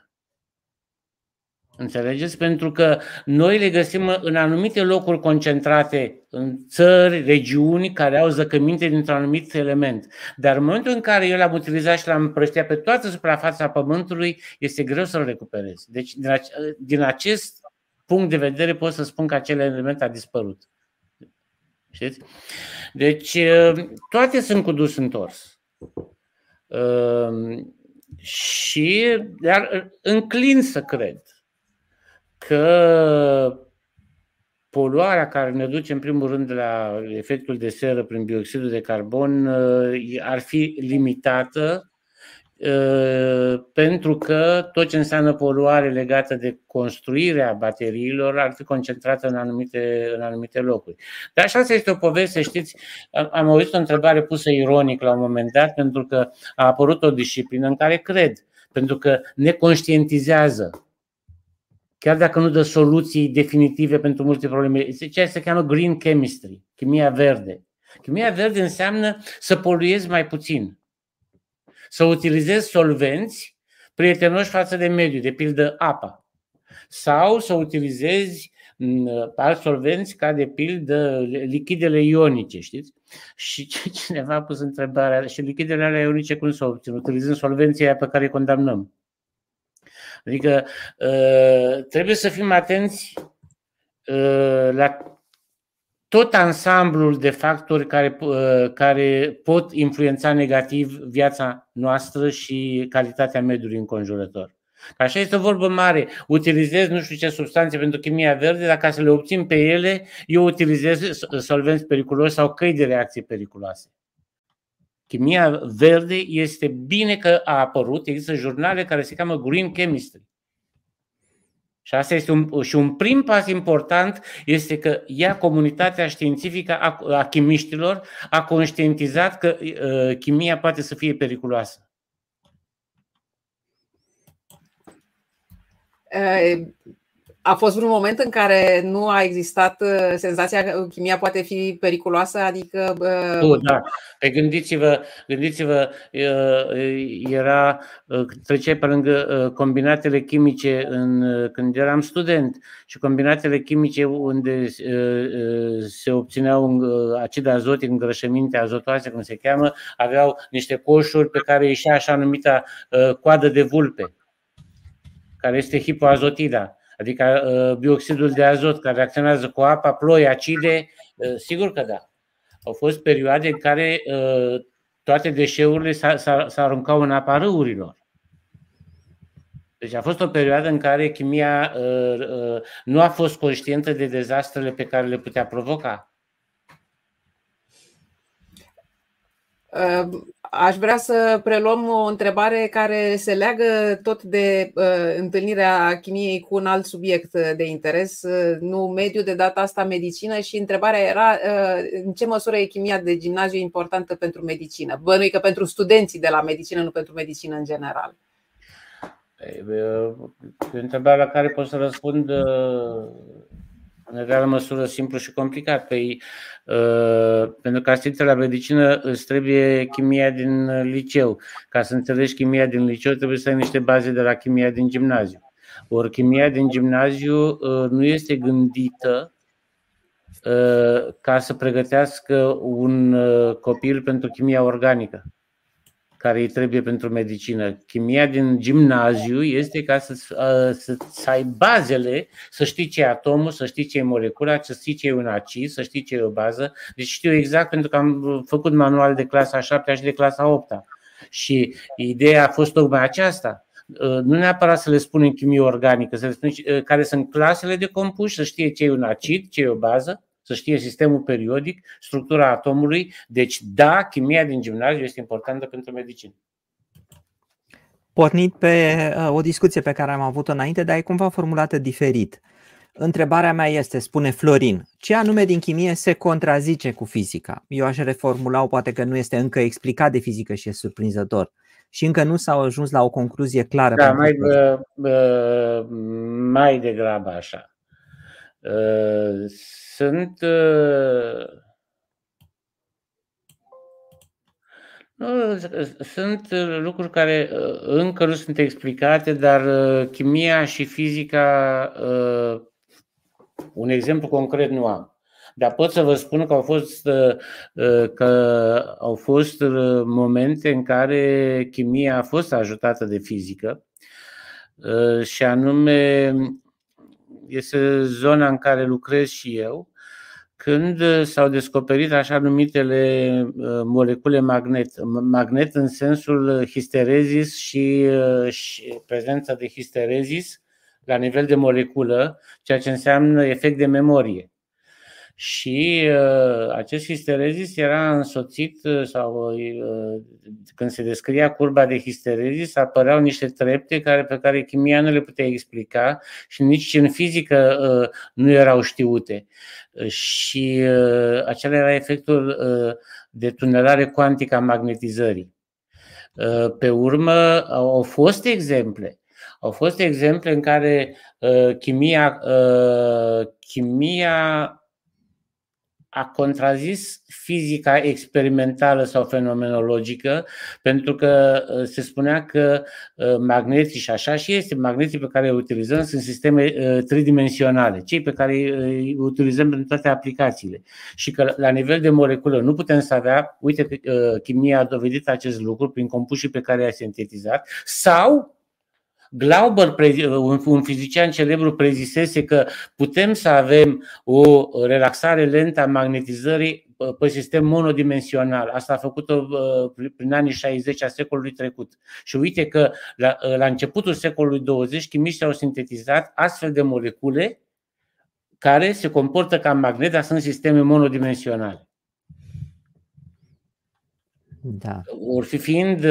Înțelegeți? Pentru că noi le găsim în anumite locuri concentrate, în țări, regiuni care au zăcăminte dintr-un anumit element. Dar în momentul în care eu l-am utilizat și l-am împrăștiat pe toată suprafața Pământului, este greu să-l recuperez. Deci, din acest punct de vedere, pot să spun că acel element a dispărut. Știți? Deci, toate sunt cu dus întors. Și dar înclin să cred că poluarea care ne duce în primul rând la efectul de seră prin dioxidul de carbon ar fi limitată, pentru că tot ce înseamnă poluare legată de construirea bateriilor ar fi concentrată în anumite, în anumite locuri. Dar așa este o poveste, știți, am auzit o întrebare pusă ironic la un moment dat, pentru că a apărut o disciplină în care cred, pentru că ne conștientizează. Chiar dacă nu dă soluții definitive pentru multe probleme, este ceea ce se cheamă green chemistry, chimia verde. Chimia verde înseamnă să poluezi mai puțin, să utilizezi solvenți prietenoși față de mediu, de pildă apa, sau să utilizezi alți solvenți ca de pildă lichidele ionice, știți? Și cineva a pus întrebarea, și lichidele alea ionice cum s-au obținut? Utilizând solvenții aia pe care îi condamnăm. Adică trebuie să fim atenți la tot ansamblul de factori care, care pot influența negativ viața noastră și calitatea mediului înconjurător. Așa este o vorbă mare. Utilizez nu știu ce substanțe pentru chimia verde, dar ca să le obțin pe ele, eu utilizez solvenți periculoși sau căi de reacție periculoase. Chimia verde este bine că a apărut, există jurnale care se cheamă Green Chemistry. Și asta este un, și un prim pas important este că ea, comunitatea științifică a, a chimiștilor, a conștientizat că uh, chimia poate să fie periculoasă. Uh, A fost vreun moment în care nu a existat senzația că chimia poate fi periculoasă? Adică... Nu, da. Pe gândiți-vă, gândiți-vă, era, treceai pe lângă combinatele chimice în, când eram student, și combinatele chimice unde se obțineau acid azotic, îngrășăminte azotoase, cum se cheamă, aveau niște coșuri pe care ieșea așa numita coadă de vulpe, care este hipoazotida. Adică bioxidul de azot care reacționează cu apa, ploi, acide, sigur că da. Au fost perioade în care toate deșeurile s-aruncau în apa râurilor. Deci a fost o perioadă în care chimia nu a fost conștientă de dezastrele pe care le putea provoca. Aș vrea să preluăm o întrebare care se leagă tot de uh, întâlnirea chimiei cu un alt subiect de interes, uh, nu mediu, de data asta medicină, și întrebarea era uh, în ce măsură e chimia de gimnaziu importantă pentru medicină? Bănui că pentru studenții de la medicină, nu pentru medicină în general. E întrebarea la care pot să răspund uh... în egală măsură simplu și complicat. Păi, uh, pentru că să la medicină îți trebuie chimia din liceu. Ca să înțelegi chimia din liceu trebuie să ai niște baze de la chimia din gimnaziu. Ori chimia din gimnaziu uh, nu este gândită uh, ca să pregătească un uh, copil pentru chimia organică, care îi trebuie pentru medicină. Chimia din gimnaziu este ca să, să, să ai bazele, să știi ce e atomul, să știi ce e molecula, să știi ce e un acid, să știi ce e o bază. Deci știu exact pentru că am făcut manual de clasa a șaptea și de clasa a opta. Și ideea a fost tocmai aceasta. Nu neapărat să le spunem chimie organică, să le spunem care sunt clasele de compuși, să știe ce e un acid, ce e o bază, să știe sistemul periodic, structura atomului. Deci da, chimia din gimnaziu este importantă pentru medicină. Pornit pe o discuție pe care am avut-o înainte, dar e cumva formulată diferit. Întrebarea mea este, spune Florin, ce anume din chimie se contrazice cu fizica? Eu aș reformula-o, poate că nu este încă explicat de fizică și e surprinzător. Și încă nu s-au ajuns la o concluzie clară. Da, mai, bă, bă, mai degrabă așa. Sunt, uh, nu, sunt lucruri care încă nu sunt explicate, dar uh, chimia și fizica, uh, un exemplu concret nu am. Dar pot să vă spun că au fost, uh, că au fost momente în care chimia a fost ajutată de fizică, uh, și anume... este zona în care lucrez și eu, când s-au descoperit așa numitele molecule magnet, magnet în sensul histerezis și, și prezența de histerezis la nivel de moleculă, ceea ce înseamnă efect de memorie. Și uh, acest histerezis era însoțit, sau uh, când se descria curba de histerezis, apăreau niște trepte care, pe care chimia nu le putea explica și nici în fizică uh, nu erau știute. Și uh, acela era efectul uh, de tunelare cuantică a magnetizării. Uh, pe urmă au fost exemple. Au fost exemple în care uh, chimia... Uh, chimia a contrazis fizica experimentală sau fenomenologică, pentru că se spunea că magneții, și așa și este, magneții pe care îi utilizăm sunt sisteme tridimensionale, cei pe care îi utilizăm pentru toate aplicațiile. Și că la nivel de moleculă nu putem să avea, uite că chimia a dovedit acest lucru prin compușii pe care i-a sintetizat, sau Glauber, un fizician celebru, prezisese că putem să avem o relaxare lentă a magnetizării pe sistem monodimensional. Asta a făcut-o prin anii șaizeci a secolului trecut. Și uite că la, la începutul secolului douăzeci chimiștii au sintetizat astfel de molecule care se comportă ca magnet, dar sunt sisteme monodimensionale. Da. Or fi fiind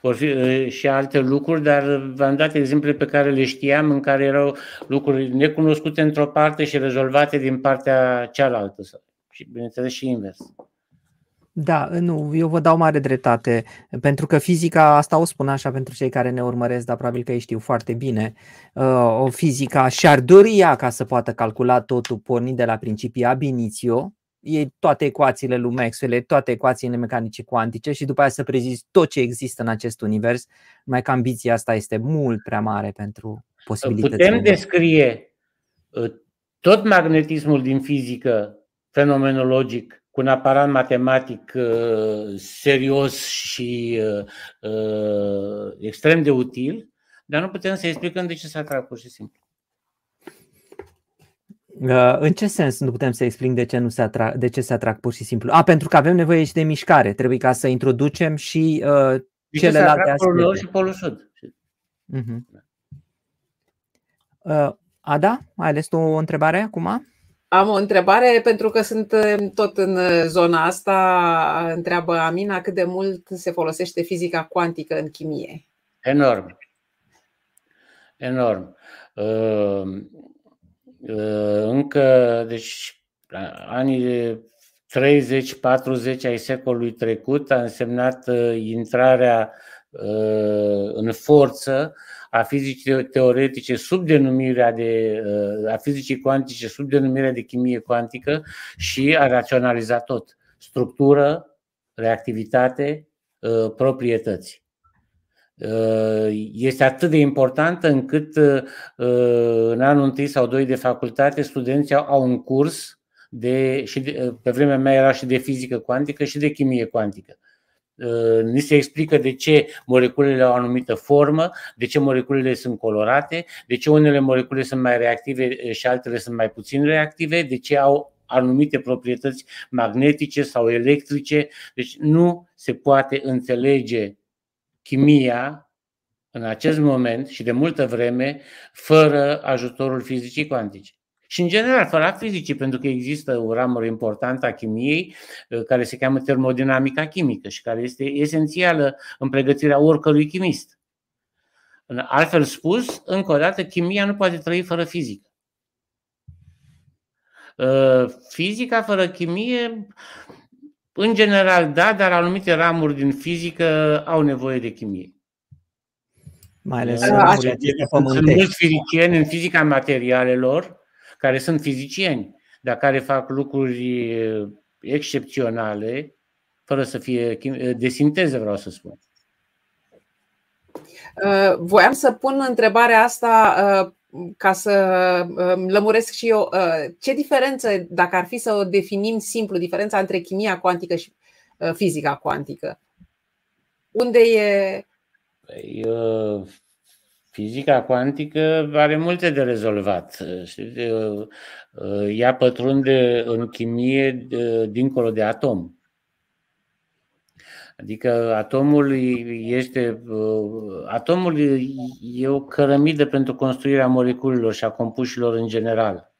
or fi, și alte lucruri, dar v-am dat exemple pe care le știam, în care erau lucruri necunoscute într-o parte și rezolvate din partea cealaltă. Și bineînțeles și invers. Da, nu, eu vă dau mare dreptate, pentru că fizica, asta o spun așa pentru cei care ne urmăresc, dar probabil că ei știu foarte bine, o fizica și-ar dori ea ca să poată calcula totul pornind de la principii ab initio, ei toate ecuațiile lui Maxwell, toate ecuațiile mecanice cuantice și după aia să prezici tot ce există în acest univers, numai că ambiția asta este mult prea mare pentru posibilitățile. Putem descrie tot magnetismul din fizică fenomenologic cu un aparat matematic uh, serios și uh, uh, extrem de util, dar nu putem să explicăm de ce se atrag pur și simplu. Uh, în ce sens nu putem să explic de ce, nu se atrag, de ce se atrag pur și simplu? A, pentru că avem nevoie și de mișcare. Trebuie ca să introducem și uh, celelalte aspecte. Polul nord și polul sud. Uh-huh. uh, Ada, ai ales tu o întrebare acum? Am o întrebare, pentru că sunt tot în zona asta. Întreabă Amina cât de mult se folosește fizica cuantică în chimie. Enorm. Enorm. Încă, deci, anii treizeci patruzeci ai secolului trecut a însemnat intrarea în forță a fizicii teoretice sub denumirea de a fizicii cuantice sub denumirea de chimie cuantică și a raționalizat tot: structură, reactivitate, proprietăți. Este atât de importantă încât în anul întâi sau doi de facultate studenții au un curs de, și de, pe vremea mea era și de fizică cuantică și de chimie cuantică. Ni se explică de ce moleculele au o anumită formă, de ce moleculele sunt colorate, de ce unele molecule sunt mai reactive și altele sunt mai puțin reactive, de ce au anumite proprietăți magnetice sau electrice. Deci nu se poate înțelege chimia în acest moment și de multă vreme fără ajutorul fizicii cuantice. Și în general, fără fizicii, pentru că există o ramură importantă a chimiei care se cheamă termodinamica chimică și care este esențială în pregătirea oricărui chimist. Altfel spus, încă o dată, chimia nu poate trăi fără fizică. Fizica fără chimie, în general, da, dar anumite ramuri din fizică au nevoie de chimie. Mai ales sunt mulți fizicieni în fizica materialelor care sunt fizicieni, dar care fac lucruri excepționale, fără să fie de sinteză, vreau să spun. Voiam să pun întrebarea asta ca să lămuresc și eu. Ce diferență, dacă ar fi să o definim simplu, diferența între chimia cuantică și fizica cuantică? Unde e? Eu... Fizica cuantică are multe de rezolvat. Ea pătrunde în chimie dincolo de atom. Adică atomul este, atomul e o cărămidă pentru construirea moleculelor și a compușilor în general.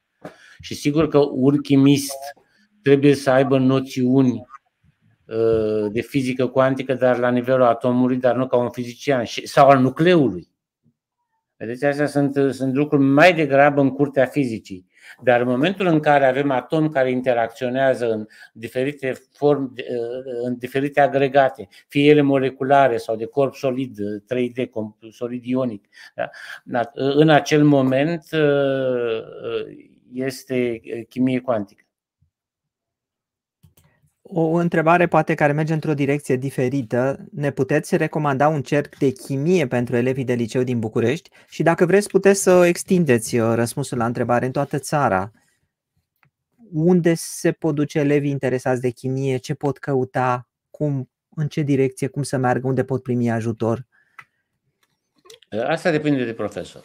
Și sigur că un chimist trebuie să aibă noțiuni de fizică cuantică, dar la nivelul atomului, dar nu ca un fizician, sau al nucleului. Vedeți, astea sunt, sunt lucruri mai degrabă în curtea fizicii. Dar în momentul în care avem atomi care interacționează în diferite forme, în diferite agregate, fie ele moleculare sau de corp solid trei D, solid ionic, da? În acel moment este chimie cuantică. O întrebare poate care merge într-o direcție diferită. Ne puteți recomanda un cerc de chimie pentru elevii de liceu din București? Și dacă vreți, puteți să extindeți răspunsul la întrebare în toată țara. Unde se pot duce elevii interesați de chimie? Ce pot căuta? Cum, în ce direcție? Cum să meargă? Unde pot primi ajutor? Asta depinde de profesor.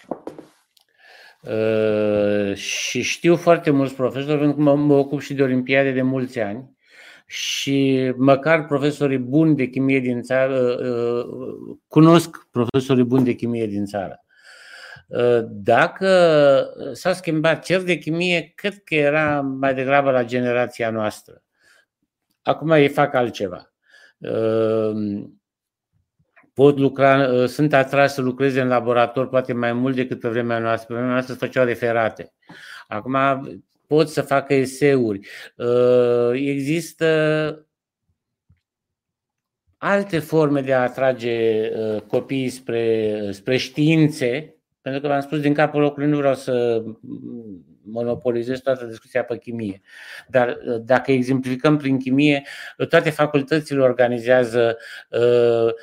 Și știu foarte mulți profesori, pentru că mă ocup și de olimpiade de mulți ani. Și măcar profesorii buni de chimie din țară, cunosc profesorii buni de chimie din țară. Dacă s-a schimbat cercul de chimie, cred că era mai degrabă la generația noastră. Acum ei fac altceva. Pot lucra, sunt atras să lucreze în laborator, poate mai mult decât pe vremea noastră. Pe vremea noastră se făceau referate. Acum pot să facă eseuri. Există alte forme de a atrage copiii spre, spre științe, pentru că v-am spus din capul locului, nu vreau să monopolizez toată discuția pe chimie. Dar dacă exemplificăm prin chimie, toate facultățile organizează uh,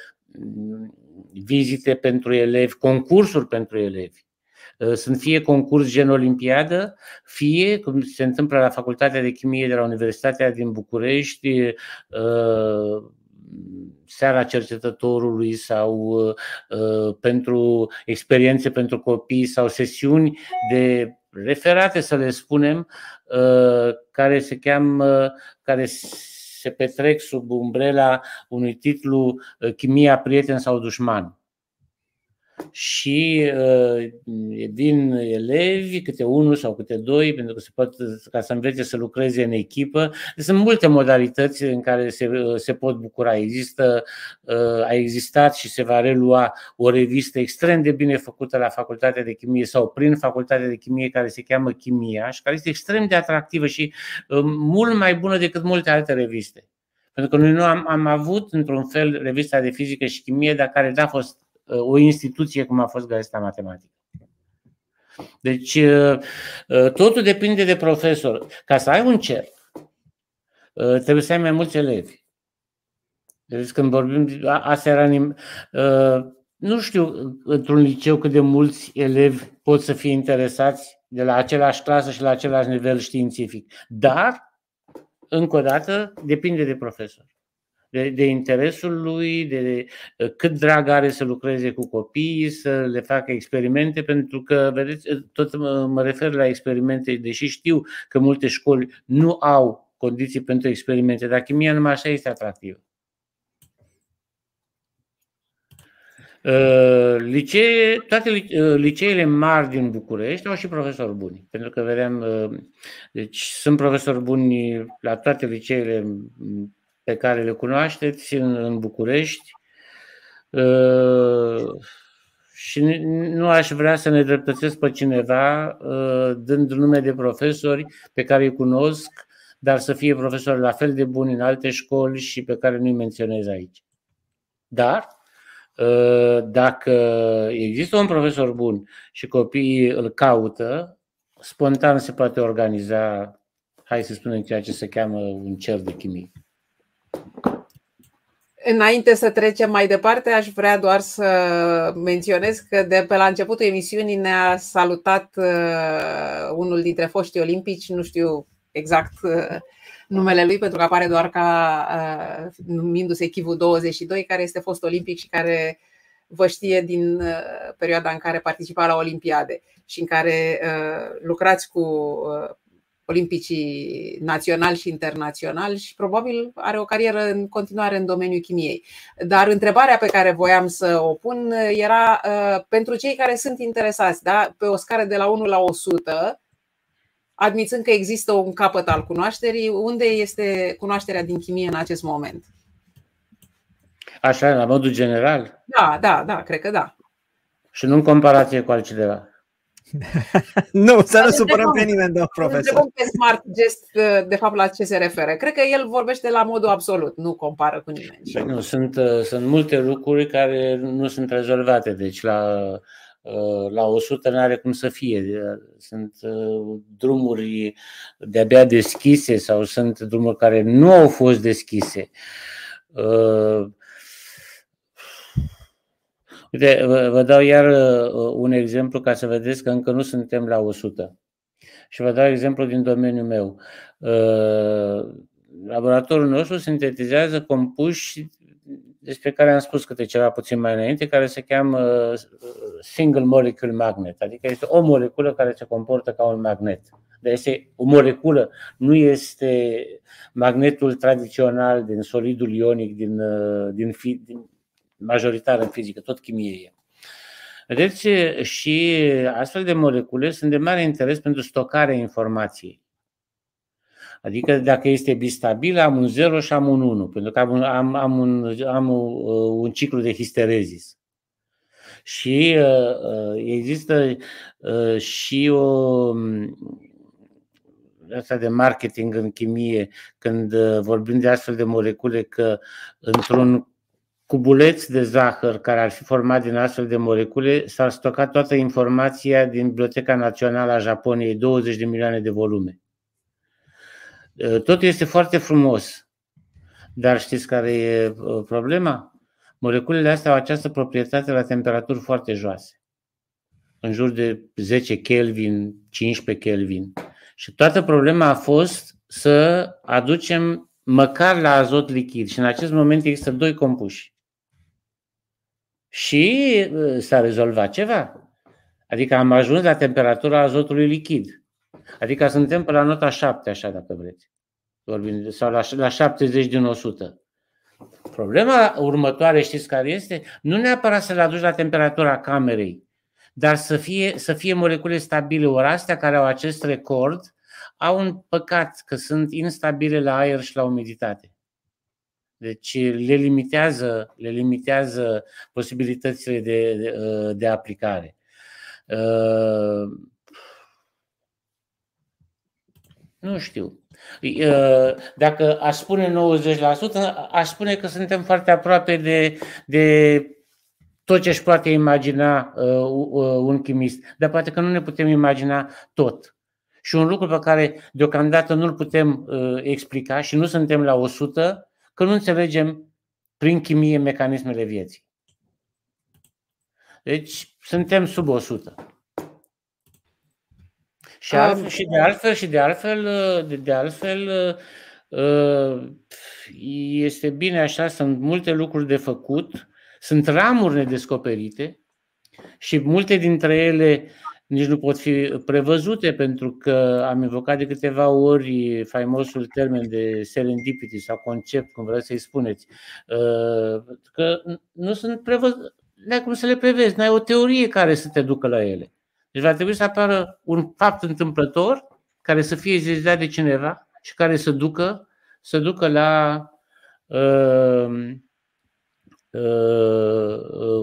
vizite pentru elevi, concursuri pentru elevi. Sunt fie concurs gen olimpiadă, fie, cum se întâmplă la Facultatea de Chimie de la Universitatea din București, uh, seara cercetătorului sau uh, pentru experiențe pentru copii sau sesiuni de referate, să le spunem, uh, care se cheamă, uh, care se petrec sub umbrela unui titlu uh, Chimia, prieten sau dușman. Și uh, vin elevi, câte unul sau câte doi, pentru că se pot, ca să învețe să lucreze în echipă. Sunt multe modalități în care se, se pot bucura. Există, uh, a existat și se va relua o revistă extrem de bine făcută la Facultatea de Chimie sau prin Facultatea de Chimie, care se cheamă Chimia și care este extrem de atractivă și uh, mult mai bună decât multe alte reviste. Pentru că noi nu am, am avut, într-un fel, revista de fizică și chimie, dar care n-a fost o instituție cum a fost Gazeta Matematică. Deci totul depinde de profesor. Ca să ai un cerc, trebuie să ai mai mulți elevi. Deci când vorbim, asta era, nu știu într-un liceu cât de mulți elevi pot să fie interesați de la același clasă și la același nivel științific. Dar, încă o dată, depinde de profesor. De, de interesul lui, de, de cât drag are să lucreze cu copiii, să le facă experimente, pentru că, vedeți, tot mă, mă refer la experimente, deși știu că multe școli nu au condiții pentru experimente, dar chimia numai așa este atractivă. Licee, toate liceele mari din București au și profesori buni, pentru că vedeam, deci sunt profesori buni la toate liceele pe care le cunoașteți în, în București uh, și nu aș vrea să ne dreptățesc pe cineva uh, dând nume de profesori pe care îi cunosc, dar să fie profesori la fel de buni în alte școli și pe care nu-i menționez aici. Dar uh, dacă există un profesor bun și copiii îl caută, spontan se poate organiza, hai să spunem, ceea ce se cheamă un cerc de chimie. Înainte să trecem mai departe, aș vrea doar să menționez că de pe la începutul emisiunii ne-a salutat unul dintre foștii olimpici, nu știu exact numele lui pentru că apare doar ca numindu-se Chivul douăzeci și doi, care este fost olimpic și care vă știe din perioada în care participa la Olimpiade și în care lucrați cu olimpicii naționali și internaționali și probabil are o carieră în continuare în domeniul chimiei. Dar întrebarea pe care voiam să o pun era uh, pentru cei care sunt interesați, da? Pe o scară de la unu la o sută, admițând că există un capăt al cunoașterii, unde este cunoașterea din chimie în acest moment? Așa, la modul general? Da, da, da, cred că da. Și nu în comparație cu altcineva. Nu, să nu supărăm pe nimeni, domnul profesor. Întrebăm pe Smart Gest, de fapt, la ce se referă. Cred că el vorbește la modul absolut, nu compară cu nimeni. Nu, sunt, sunt multe lucruri care nu sunt rezolvate, deci la, la o sută nu are cum să fie. Sunt drumuri de-abia deschise sau sunt drumuri care nu au fost deschise. Uite, vă dau iar un exemplu ca să vedeți că încă nu suntem la o sută. Și vă dau exemplu din domeniul meu. Laboratorul nostru sintetizează compuși despre care am spus câte ceva puțin mai înainte, care se cheamă single molecule magnet, adică este o moleculă care se comportă ca un magnet. Dar este o moleculă, nu este magnetul tradițional din solidul ionic, din, din, din majoritar în fizică, tot chimie. Vedeți, și astfel de molecule sunt de mare interes pentru stocarea informației. Adică dacă este bistabil, am un zero și am un unu, pentru că am un, am, am un, am un ciclu de histerezis. Și există și o... asta de marketing în chimie, când vorbim de astfel de molecule, că într-un cubuleți de zahăr care ar fi format din astfel de molecule, s-a stocat toată informația din Biblioteca Națională a Japoniei, douăzeci de milioane de volume. Totul este foarte frumos, dar știți care e problema? Moleculele astea au această proprietate la temperaturi foarte joase, în jur de zece Kelvin, cincisprezece Kelvin. Și toată problema a fost să aducem măcar la azot lichid. Și în acest moment există doi compuși. Și s-a rezolvat ceva. Adică am ajuns la temperatura azotului lichid. Adică suntem pe la nota șapte, așa dacă vreți. Vorbim, sau la, la șaptezeci din o sută. Problema următoare, știți care este? Nu neapărat să le aduci la temperatura camerei, dar să fie, să fie molecule stabile. Ori astea care au acest record au un păcat că sunt instabile la aer și la umiditate. Deci le limitează, le limitează posibilitățile de, de, de aplicare. Nu știu. Dacă aș spune nouăzeci la sută, aș spune că suntem foarte aproape de, de tot ce își poate imagina un chimist. Dar poate că nu ne putem imagina tot. Și un lucru pe care deocamdată nu-l putem uh, explica și nu suntem la o sută, că nu înțelegem prin chimie mecanismele vieții. Deci suntem sub o sută. Și, altfel, și de altfel, și de altfel, de, de altfel uh, este bine așa, sunt multe lucruri de făcut, sunt ramuri nedescoperite și multe dintre ele nici nu pot fi prevăzute, pentru că am evocat de câteva ori faimosul termen de serendipity sau concept, cum vreți să-i spuneți, că nu sunt prevăzute, n-ai cum să le prevezi, n-ai o teorie care să te ducă la ele. Deci va trebui să apară un fapt întâmplător care să fie zidat de cineva și care să ducă, să ducă la uh, uh,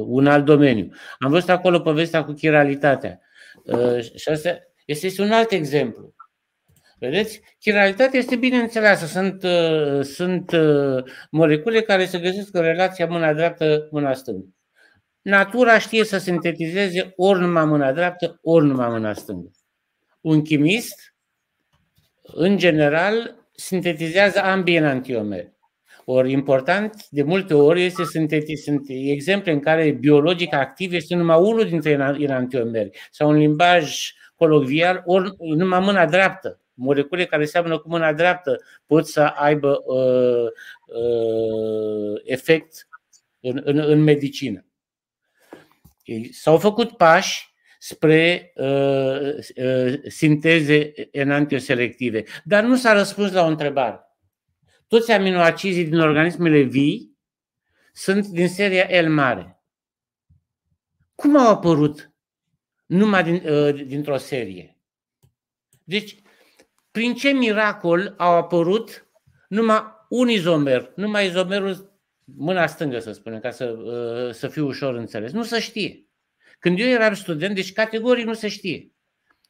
un alt domeniu. Am văzut acolo povestea cu chiralitatea. Uh, și asta este, este un alt exemplu. Vedeți? Chiralitatea este bine înțeleasă. Sunt, uh, sunt uh, molecule care se găsesc în relația mâna dreaptă-mâna stângă. Natura știe să sintetizeze ori numai mâna dreaptă, ori numai mâna stângă. Un chimist, în general, sintetizează ambii enantiomeri. Ori important, de multe ori, este sintetiz, sunt exemple în care biologic activ este numai unul dintre enantiomeri sau un limbaj colocvial, ori numai mâna dreaptă. Molecule care seamănă cu mâna dreaptă pot să aibă uh, uh, efect în, în, în medicină. S-au făcut pași spre uh, uh, sinteze enantioselective, dar nu s-a răspuns la o întrebare. Toți aminoacizii din organismele vii sunt din seria L mare. Cum au apărut numai din, dintr-o serie? Deci, prin ce miracol au apărut numai un izomer, numai izomerul mâna stângă, să spunem, ca să, să fiu ușor înțeles? Nu se știe. Când eu eram student, deci categoric nu se știe.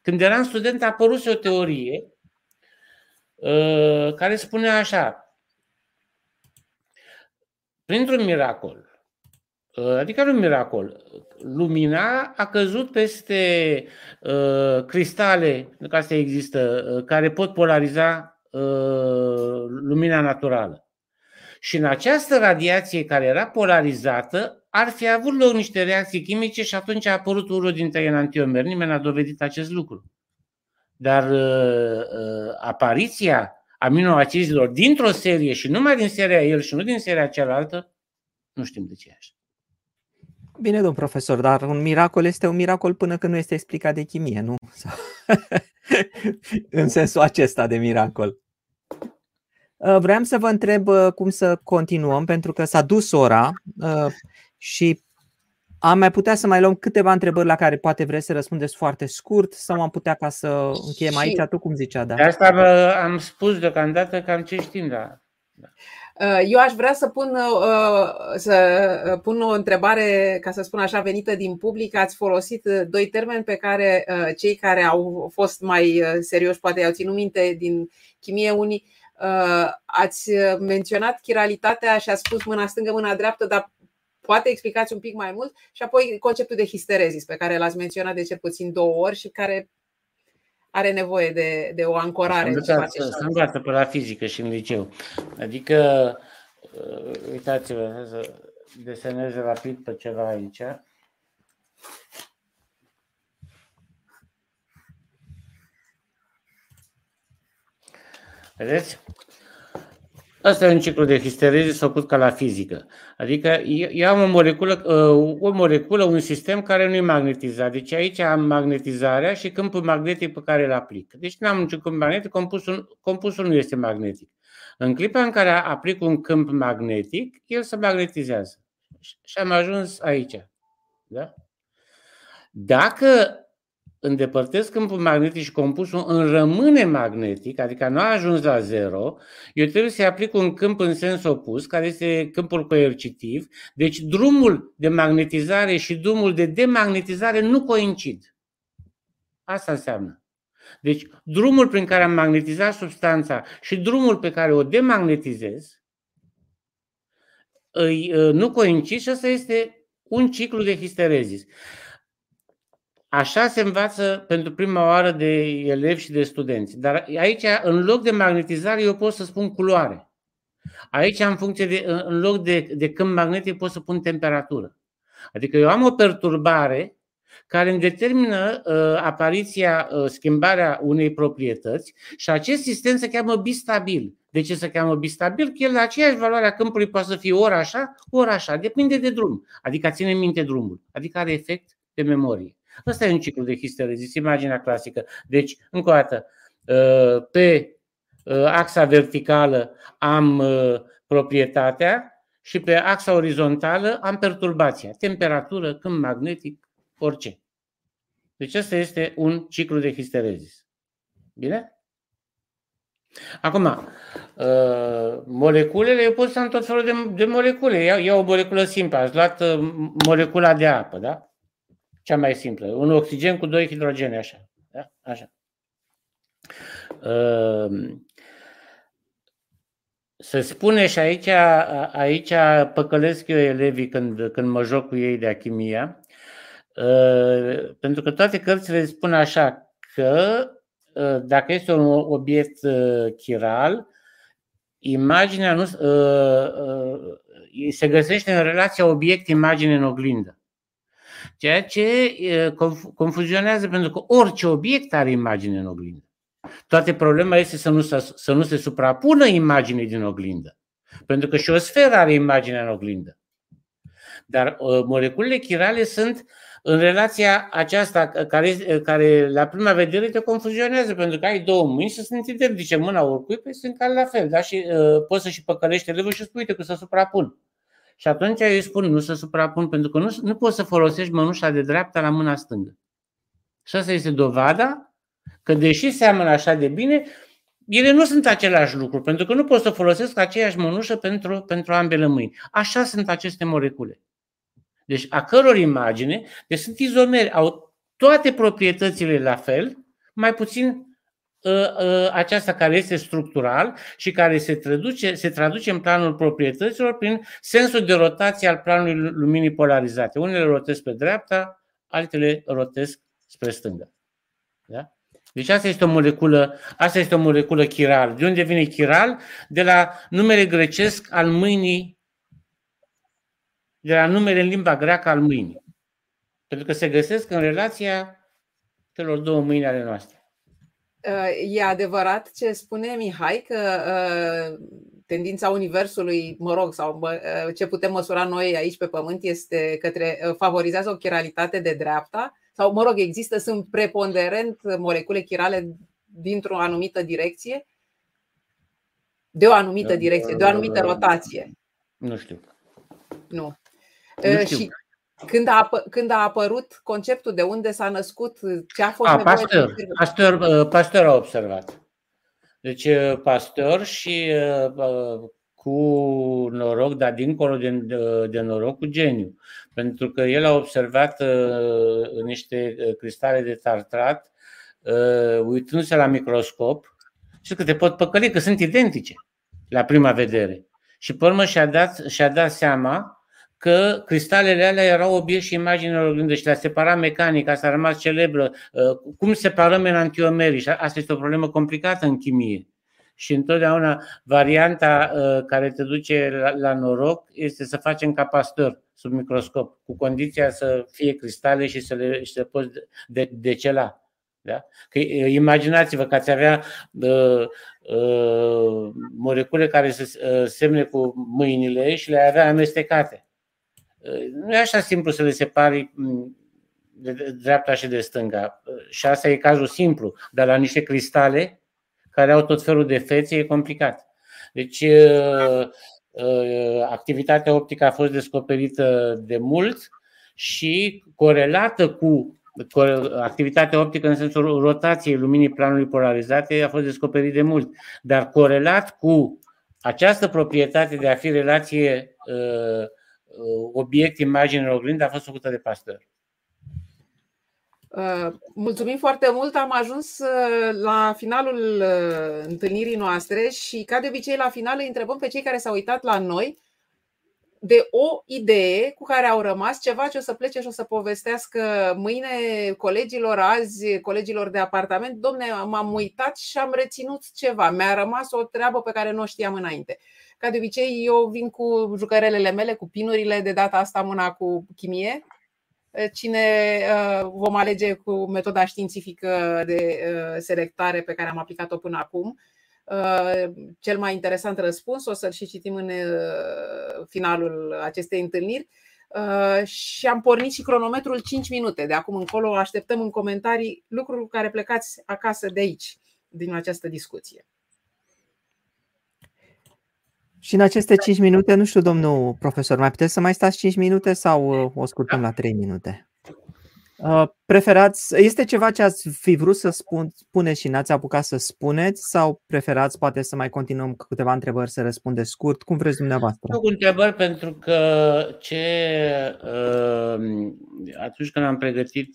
Când eram student a apărut o teorie care spunea așa: printr-un miracol, adică nu miracol, lumina a căzut peste uh, cristale, că astea există, uh, care pot polariza uh, lumina naturală. Și în această radiație care era polarizată ar fi avut loc niște reacții chimice și atunci a apărut unul dintre enantiomeri. Nimeni n-a dovedit acest lucru. Dar uh, apariția aminoacizilor dintr-o serie și numai din seria el și nu din seria cealaltă, nu știm de ce așa. Bine, domn profesor, dar un miracol este un miracol până când nu este explicat de chimie, nu? În sensul acesta de miracol. Vreau să vă întreb cum să continuăm, pentru că s-a dus ora și am mai putea să mai luăm câteva întrebări la care poate vreți să răspundeți foarte scurt sau am putea ca să încheiem aici, tu cum zicea? Da? De asta vă, am spus deocamdată cam ce știm, da. da. Eu aș vrea să pun, să pun o întrebare, ca să spun așa, venită din public. Ați folosit doi termeni pe care cei care au fost mai serioși poate i-au ținut minte din chimie unii. Ați menționat chiralitatea și ați spus mâna stângă, mâna dreaptă, dar Poate explicați un pic mai mult. Și apoi conceptul de histerezis, pe care l-ați menționat de cel puțin două ori și care are nevoie de, de o ancorare. Se învață pe la fizică și în liceu. Adică, uitați-vă, să desenez rapid pe ceva aici. Vedeți? Asta e un ciclu de histerezis făcut ca la fizică. Adică eu am o moleculă, o moleculă, un sistem care nu e magnetizat. Deci aici am magnetizarea și câmpul magnetic pe care îl aplic. Deci nu am niciun câmp magnetic, compusul, compusul nu este magnetic. În clipa în care aplic un câmp magnetic, el se magnetizează. Și am ajuns aici. Da? Dacă îndepărtez câmpul magnetic și compusul îmi rămâne magnetic, adică nu a ajuns la zero, eu trebuie să-i aplic un câmp în sens opus, care este câmpul coercitiv. Deci drumul de magnetizare și drumul de demagnetizare nu coincid. Asta înseamnă. Deci drumul prin care am magnetizat substanța și drumul pe care o demagnetizez nu coincid și asta este un ciclu de histerezis. Așa se învață pentru prima oară de elevi și de studenți. Dar aici, în loc de magnetizare, eu pot să spun culoare. Aici, în funcție de, în loc de, de câmp magnetic, pot să pun temperatură. Adică eu am o perturbare care îmi determină uh, apariția, uh, schimbarea unei proprietăți și acest sistem se cheamă bistabil. De ce se cheamă bistabil? Că el la aceeași valoare a câmpului poate să fie ori așa, ori așa. Depinde de drum. Adică ține minte drumul. Adică are efect de memorie. Ăsta e un ciclu de histerezis, imaginea clasică. Deci, încă o dată, pe axa verticală am proprietatea și pe axa orizontală am perturbația. Temperatură, câmp magnetic, orice. Deci ăsta este un ciclu de histerezis. Bine? Acum, moleculele, eu pot să am tot felul de, de molecule. Iau, iau o moleculă simplă, ați luat molecula de apă, da? Cea mai simplă. Un oxigen cu doi hidrogeni, așa. Da? Așa. Se spune și aici, aici păcălesc eu elevii când, când mă joc cu ei de chimia, pentru că toate cărțile spun așa că dacă este un obiect chiral, imaginea nu, se găsește în relația obiect-imagine în oglindă. Ceea ce confuzionează pentru că orice obiect are imagine în oglindă. Toate problema este să nu, să nu se suprapună imaginii din oglindă. Pentru că și o sferă are imagine în oglindă. Dar moleculele chirale sunt în relația aceasta care, care la prima vedere te confuzionează. Pentru că ai două mâini și sunt identice. Mâna oricui păi sunt cam la fel. Da? Și uh, poți să și păcălești elevul și spui că se suprapun. Și atunci eu îi spun nu se suprapun, pentru că nu, nu poți să folosești mănușa de dreapta la mâna stângă. Și asta este dovada că deși seamănă așa de bine, ele nu sunt același lucru, pentru că nu poți să folosesc aceeași mănușă pentru, pentru ambele mâini. Așa sunt aceste molecule. Deci a căror imagine, deci sunt izomeri, au toate proprietățile la fel, mai puțin aceasta care este structural și care se traduce, se traduce în planul proprietăților prin sensul de rotație al planului luminii polarizate. Unele rotesc pe dreapta, altele rotesc spre stânga. Da? Deci asta este o moleculă, asta este o moleculă chiral. De unde vine chiral? De la numele grecesc al mâinii, de la numele în limba greacă al mâinii. Pentru că se găsesc în relația celor două mâini ale noastre. E adevărat ce spune Mihai că tendința universului, mă rog, sau ce putem măsura noi aici pe pământ este către favorizează o chiralitate de dreapta sau, mă rog, există, sunt preponderent molecule chirale dintr-o anumită direcție, de o anumită direcție, de o anumită rotație. Nu știu. Nu. Nu știu. Și Când a, apă, când a apărut conceptul, de unde s-a născut, ce a fost a, nevoie? Pasteur, de... Pasteur, Pasteur a observat. Deci Pasteur și cu noroc, dar dincolo de, de noroc, cu geniu. Pentru că el a observat niște cristale de tartrat, uitându-se la microscop, și că te pot păcăli, că sunt identice la prima vedere. Și pe urmă și-a dat, și-a dat seama că cristalele alea erau obiectul imaginilor oglindă și le-a separat mecanic, asta a rămas celebră. Cum separăm enantiomerii? Și asta este o problemă complicată în chimie. Și întotdeauna varianta care te duce la noroc este să facem ca Pasteur sub microscop, cu condiția să fie cristale și să le, și să le poți decela. Da? Că imaginați-vă că ați avea uh, uh, molecule care se uh, semne cu mâinile și le avea amestecate. Uh, nu e așa simplu să le separi de dreapta și de stânga. Uh, și asta e cazul simplu, dar la niște cristale care au tot felul de fețe e complicat. Deci uh, uh, activitatea optică a fost descoperită de mult și corelată cu activitatea optică în sensul rotației luminii planului polarizate a fost descoperit de mult, dar corelat cu această proprietate de a fi relație uh, obiect-imagine oglindă a fost făcută de Pasteur. Uh, mulțumim foarte mult, am ajuns la finalul întâlnirii noastre și ca de obicei la final îi întrebăm pe cei care s-au uitat la noi de o idee cu care au rămas, ceva ce o să plece și o să povestească mâine colegilor, azi colegilor de apartament. Domne, m-am uitat și am reținut ceva, mi-a rămas o treabă pe care nu o știam înainte. Ca de obicei eu vin cu jucărelele mele, cu pinurile, de data asta am una cu chimie. Cine vom alege cu metoda științifică de selectare pe care am aplicat-o până acum. Cel mai interesant răspuns o să-l și citim în finalul acestei întâlniri. Și am pornit și cronometrul cinci minute. De acum încolo așteptăm în comentarii lucruri cu care plecați acasă de aici, din această discuție. Și în aceste cinci minute, nu știu, domnul profesor, mai puteți să mai stați cinci minute sau o scurtăm la trei minute? Preferați, este ceva ce ați fi vrut să spun, spuneți și n-ați apucat să spuneți, sau preferați poate să mai continuăm cu câteva întrebări, să răspundeți scurt, cum vreți dumneavoastră? Nu cu întrebări, pentru că ce, atunci când am pregătit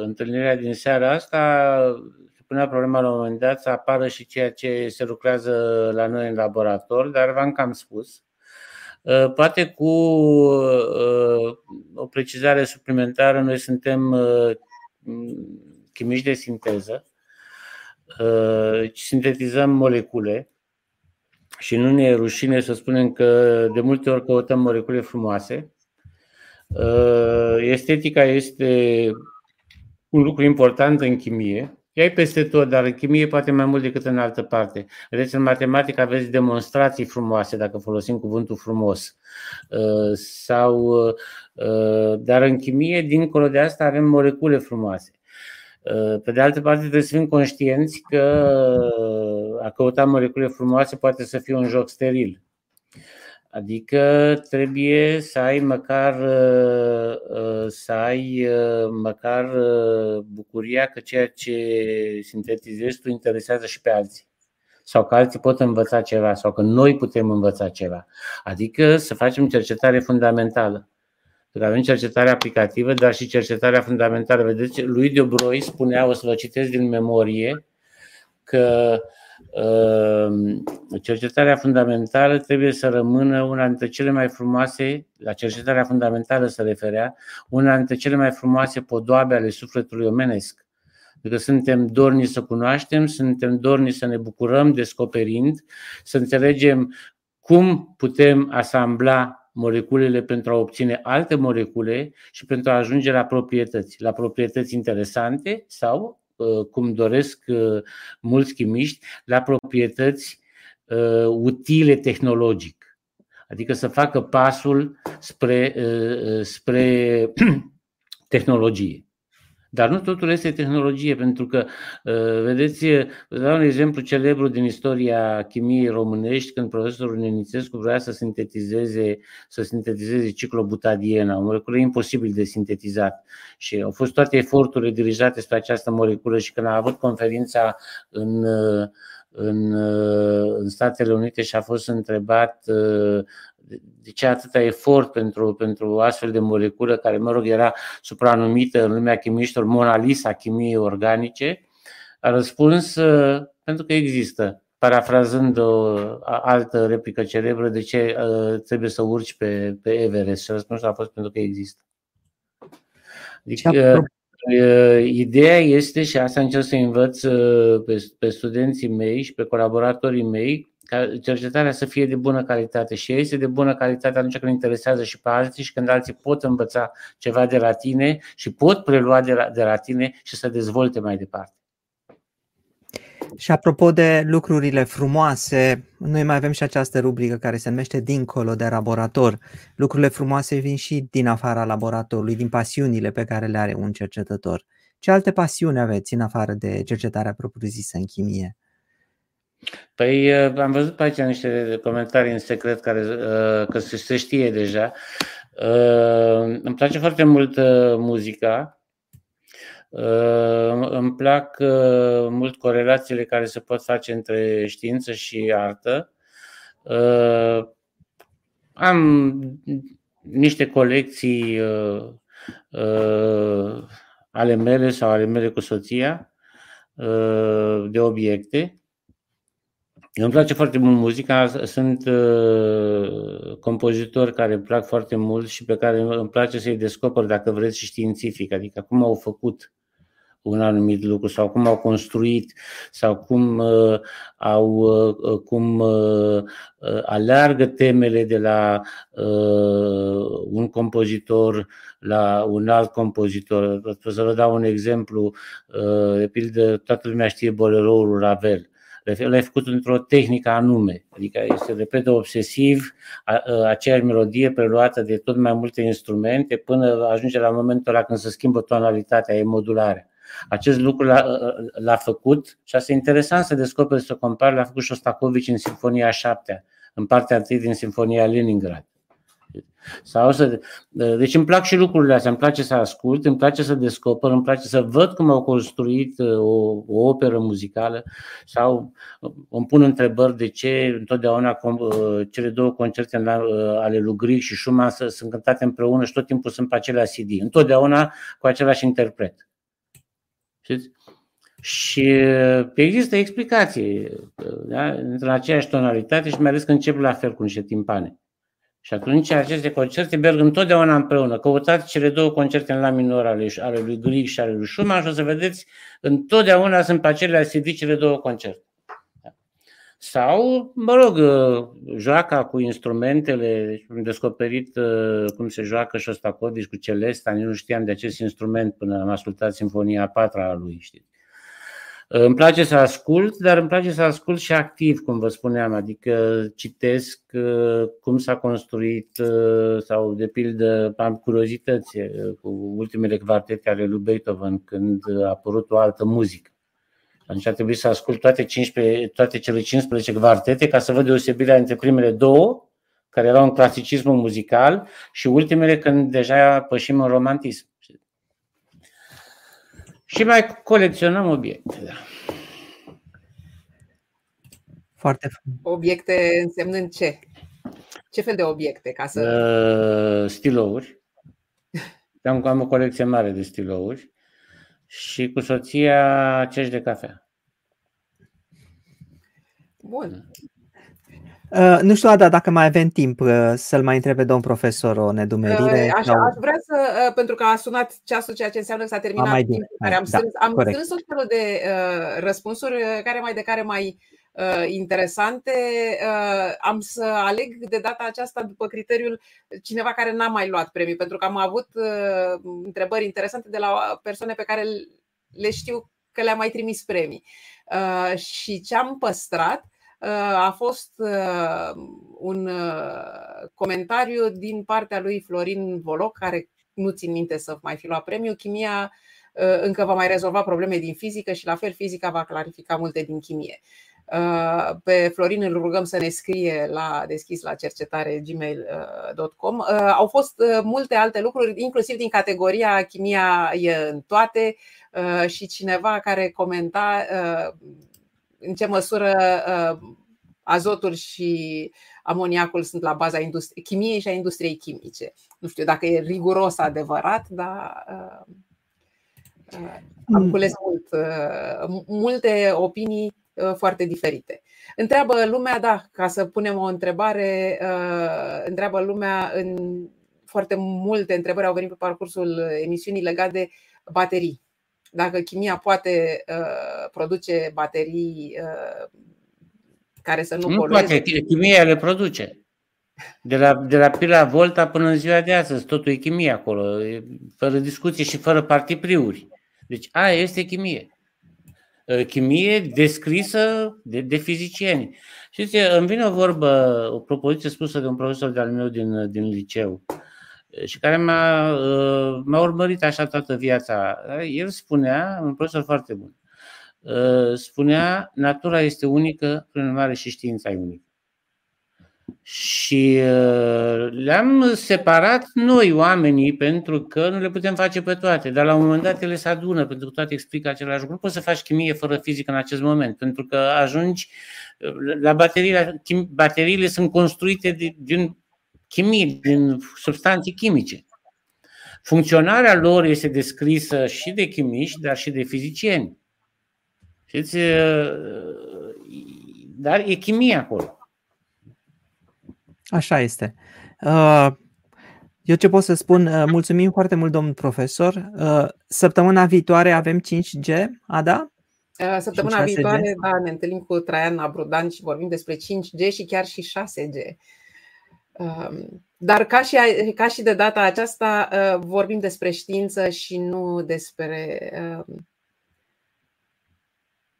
întâlnirea din seara asta, punea problema la un moment dat să apară și ceea ce se lucrează la noi în laborator, dar v-am cam spus. Poate cu o precizare suplimentară, noi suntem chimiști de sinteză, sintetizăm molecule și nu ne e rușine să spunem că de multe ori căutăm molecule frumoase. Estetica este un lucru important în chimie. Ea e peste tot, dar în chimie poate mai mult decât în altă parte. Vedeți, în matematică aveți demonstrații frumoase, dacă folosim cuvântul frumos. Sau, dar în chimie, dincolo de asta, avem molecule frumoase. Pe de altă parte, trebuie să fim conștienți că a căuta molecule frumoase poate să fie un joc steril. Adică trebuie să ai măcar, să ai măcar bucuria că ceea ce sintetizezi tu interesează și pe alții. Sau că alții pot învăța ceva, sau că noi putem învăța ceva. Adică să facem cercetare fundamentală. Că avem cercetare aplicativă, dar și cercetarea fundamentală. Vedeți, lui de Broi spunea, o să vă citesc din memorie, că cercetarea fundamentală trebuie să rămână una dintre cele mai frumoase, la cercetarea fundamentală se referea, una dintre cele mai frumoase podoabe ale sufletului omenesc. Adică suntem dorni să cunoaștem, suntem dorni să ne bucurăm descoperind, să înțelegem cum putem asambla moleculele pentru a obține alte molecule și pentru a ajunge la proprietăți, la proprietăți interesante sau, cum doresc mulți chimiști, la proprietăți utile tehnologic. Adică să facă pasul spre, spre tehnologie. Dar nu totul este tehnologie, pentru că, vedeți, vă dau un exemplu celebru din istoria chimiei românești, când profesorul Nenițescu vrea să sintetizeze, să sintetizeze ciclobutadiena, o moleculă imposibil de sintetizat. Și au fost toate eforturile dirijate spre această moleculă și când a avut conferința în, în, în Statele Unite și a fost întrebat de ce atâta efort pentru, pentru astfel de moleculă care, mă rog, era supranumită în lumea chimiștilor Mona Lisa chimiei organice, a răspuns pentru că există parafrazând o altă replică celebră, de ce trebuie să urci pe, pe Everest? Și răspunsul a fost pentru că există. Adică, ideea este, și asta încerc să învăț pe, pe studenții mei și pe colaboratorii mei, ca cercetarea să fie de bună calitate. Și este de bună calitate atunci când interesează și pe alții și când alții pot învăța ceva de la tine și pot prelua de la, de la tine și să dezvolte mai departe. Și apropo de lucrurile frumoase, noi mai avem și această rubrică care se numește Dincolo de laborator. Lucrurile frumoase vin și din afara laboratorului, din pasiunile pe care le are un cercetător. Ce alte pasiuni aveți în afară de cercetarea propriu-zisă în chimie? Păi am văzut pe aici niște comentarii în secret care, că se știe deja. Îmi place foarte mult muzica. Îmi plac mult corelațiile care se pot face între știință și artă. Am niște colecții ale mele sau ale mele cu soția de obiecte. Îmi place foarte mult muzica, sunt uh, compozitori care îmi plac foarte mult și pe care îmi place să-i descoper, dacă vreți, și științific, adică cum au făcut un anumit lucru sau cum au construit sau cum, uh, au, uh, cum uh, aleargă temele de la uh, un compozitor la un alt compozitor. O să vă dau un exemplu, uh, de pildă, toată lumea știe boleroul lui Ravel. L-ai făcut într-o tehnică anume, adică se repetă obsesiv aceeași melodie preluată de tot mai multe instrumente până ajunge la momentul ăla când se schimbă tonalitatea, e modulare. Acest lucru l-a făcut și asta e interesant să descoperi, să compari, l-a făcut Șostacovici în Sinfonia a șaptea, în partea întâi din Sinfonia Leningrad. Sau să... Deci îmi plac și lucrurile astea, îmi place să ascult, îmi place să descoper, îmi place să văd cum au construit o, o operă muzicală sau îmi pun întrebări de ce întotdeauna cele două concerte ale lui Grieg și Schumann sunt cântate împreună și tot timpul sunt pe același C D, întotdeauna cu același interpret. Știți? Și există explicație, da? Într-o aceeași tonalitate și mai ales că încep la fel cu niște timpane. Și atunci aceste concerte merg întotdeauna împreună. Căutați cele două concerte în la minor ale lui Grieg și ale lui Schumann și o să vedeți, întotdeauna sunt pe aceleași C D cele două concerte. Sau, mă rog, joaca cu instrumentele, am descoperit cum se joacă Șostacovici cu celesta, nici nu știam de acest instrument până am ascultat Sinfonia a patra a lui, știți. Îmi place să ascult, dar îmi place să ascult și activ, cum vă spuneam, adică citesc cum s-a construit sau, de pildă, am curiozități cu ultimele quartete ale lui Beethoven când a apărut o altă muzică. Atunci a trebuit să ascult toate, cincisprezece, toate cele cincisprezece quartete ca să văd deosebirea între primele două, care erau în clasicismul muzical, și ultimele când deja pășim în romantism. Și mai colecționăm obiecte. Da. Foarte frumos. Obiecte însemnând ce? Ce fel de obiecte? Ca să... Stilouri. Am, am o colecție mare de stilouri și cu soția cești de cafea. Bun. Uh, nu știu, Ada, dacă mai avem timp uh, să-l mai întrebe domn profesor o nedumerire. Uh, așa, aș vrea să, uh, pentru că a sunat ceasul, ceea ce înseamnă că s-a terminat mai timpul bine, care am da, strâns. Am strâns o felul de uh, răspunsuri, care mai de care mai uh, interesante. Uh, am să aleg de data aceasta după criteriul cineva care n-a mai luat premii, pentru că am avut uh, întrebări interesante de la persoane pe care le știu că le-am mai trimis premii. Uh, și ce am păstrat a fost un comentariu din partea lui Florin Voloc, care nu țin minte să mai fi luat premiu. Chimia încă va mai rezolva probleme din fizică și la fel fizica va clarifica multe din chimie. Pe Florin îl rugăm să ne scrie la deschis la cercetare at gmail dot com. Au fost multe alte lucruri, inclusiv din categoria chimia e în toate, și cineva care comenta în ce măsură azotul și amoniacul sunt la baza chimiei și a industriei chimice. Nu știu dacă e riguros adevărat, dar am cules mult, multe opinii foarte diferite. Întreabă lumea, da, ca să punem o întrebare, întreabă lumea, în foarte multe întrebări au venit pe parcursul emisiunii legate de baterii. Dacă chimia poate produce baterii care să nu, nu polueze. Poate, chimia le produce. De la, de la pila Volta până în ziua de astăzi, totul e chimie acolo, fără discuție și fără partipriuri. Deci aia este chimie. Chimie descrisă de, de fizicieni. Știți, îmi vine o vorbă, o propoziție spusă de un profesor de-al meu din, din liceu și care m-a, m-a urmărit așa toată viața. El spunea, un profesor foarte bun, spunea, natura este unică, prin urmare și știința e unică. Și le-am separat noi oamenii pentru că nu le putem face pe toate, dar la un moment dat ele se adună pentru că toate explică același lucru. Nu poți să faci chimie fără fizică în acest moment, pentru că ajungi la baterii, la chim- bateriile sunt construite de, din chimie, din substanțe chimice. Funcționarea lor este descrisă și de chimiști, dar și de fizicieni. Știți? Dar e chimie acolo. Așa este. Eu ce pot să spun, mulțumim foarte mult, domnul profesor. Săptămâna viitoare avem cinci G, Ada? Săptămâna viitoare, da, ne întâlnim cu Traian Abrudan și vorbim despre cinci G și chiar și șase G. Dar ca și, ca și de data aceasta vorbim despre știință și nu despre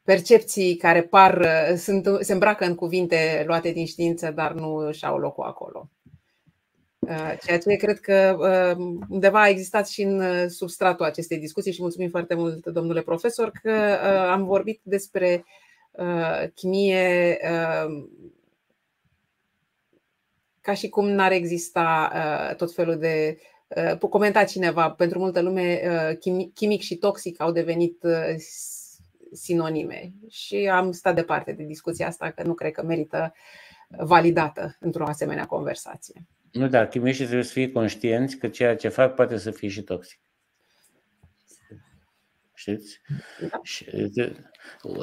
percepții care par, sunt, se îmbracă în cuvinte luate din știință, dar nu și-au locul acolo. Ceea ce cred că undeva a existat și în substratul acestei discuții și mulțumim foarte mult, domnule profesor, că am vorbit despre chimie ca și cum n-ar exista tot felul de... Comenta cineva, pentru multă lume, chimic și toxic au devenit sinonime și am stat departe de discuția asta, că nu cred că merită validată într-o asemenea conversație. Nu, da, chimiștii trebuie să fie conștienți că ceea ce fac poate să fie și toxic. Știți? Da. Și,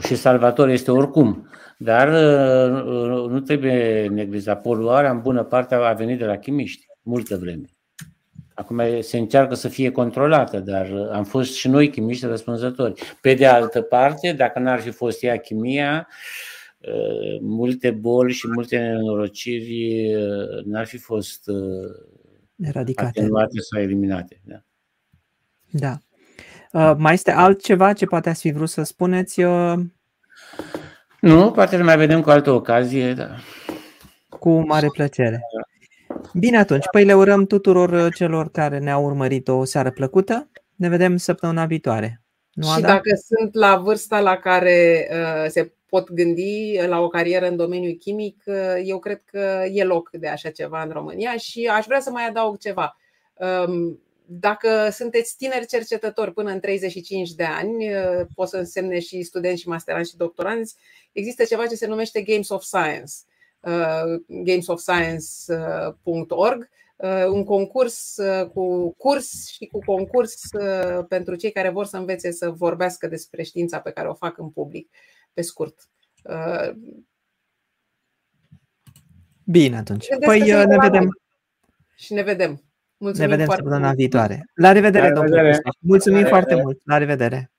și salvator este oricum, dar nu trebuie neglijat. Poluarea în bună parte a venit de la chimiști multă vreme. Acum se încearcă să fie controlată, dar am fost și noi chimiști răspunzători. Pe de altă parte, dacă n-ar fi fost ea chimia, multe boli și multe nenorociri n-ar fi fost eradicate, atenuate sau eliminate. Da. Da. Uh, mai este altceva ce poate ați fi vrut să spuneți? Uh... Nu, poate ne mai vedem cu altă ocazie. Da. Cu mare plăcere. Bine atunci, păi le urăm tuturor celor care ne-au urmărit o seară plăcută. Ne vedem săptămâna viitoare. Nu, și Ada? Dacă sunt la vârsta la care uh, se pot gândi la o carieră în domeniul chimic, uh, eu cred că e loc de așa ceva în România și aș vrea să mai adaug ceva. Uh, dacă sunteți tineri cercetători până în treizeci și cinci de ani, uh, pot să însemne și studenți și masteranți și doctoranți, există ceva ce se numește Games of Science. games of science punct org, un concurs cu curs și cu concurs pentru cei care vor să învețe să vorbească despre știința pe care o fac în public, pe scurt. Bine atunci. Păi ne vedem. Și ne vedem. Mulțumim, ne vedem săptămâna viitoare. La revedere, domnule. Mulțumim foarte mult. La revedere.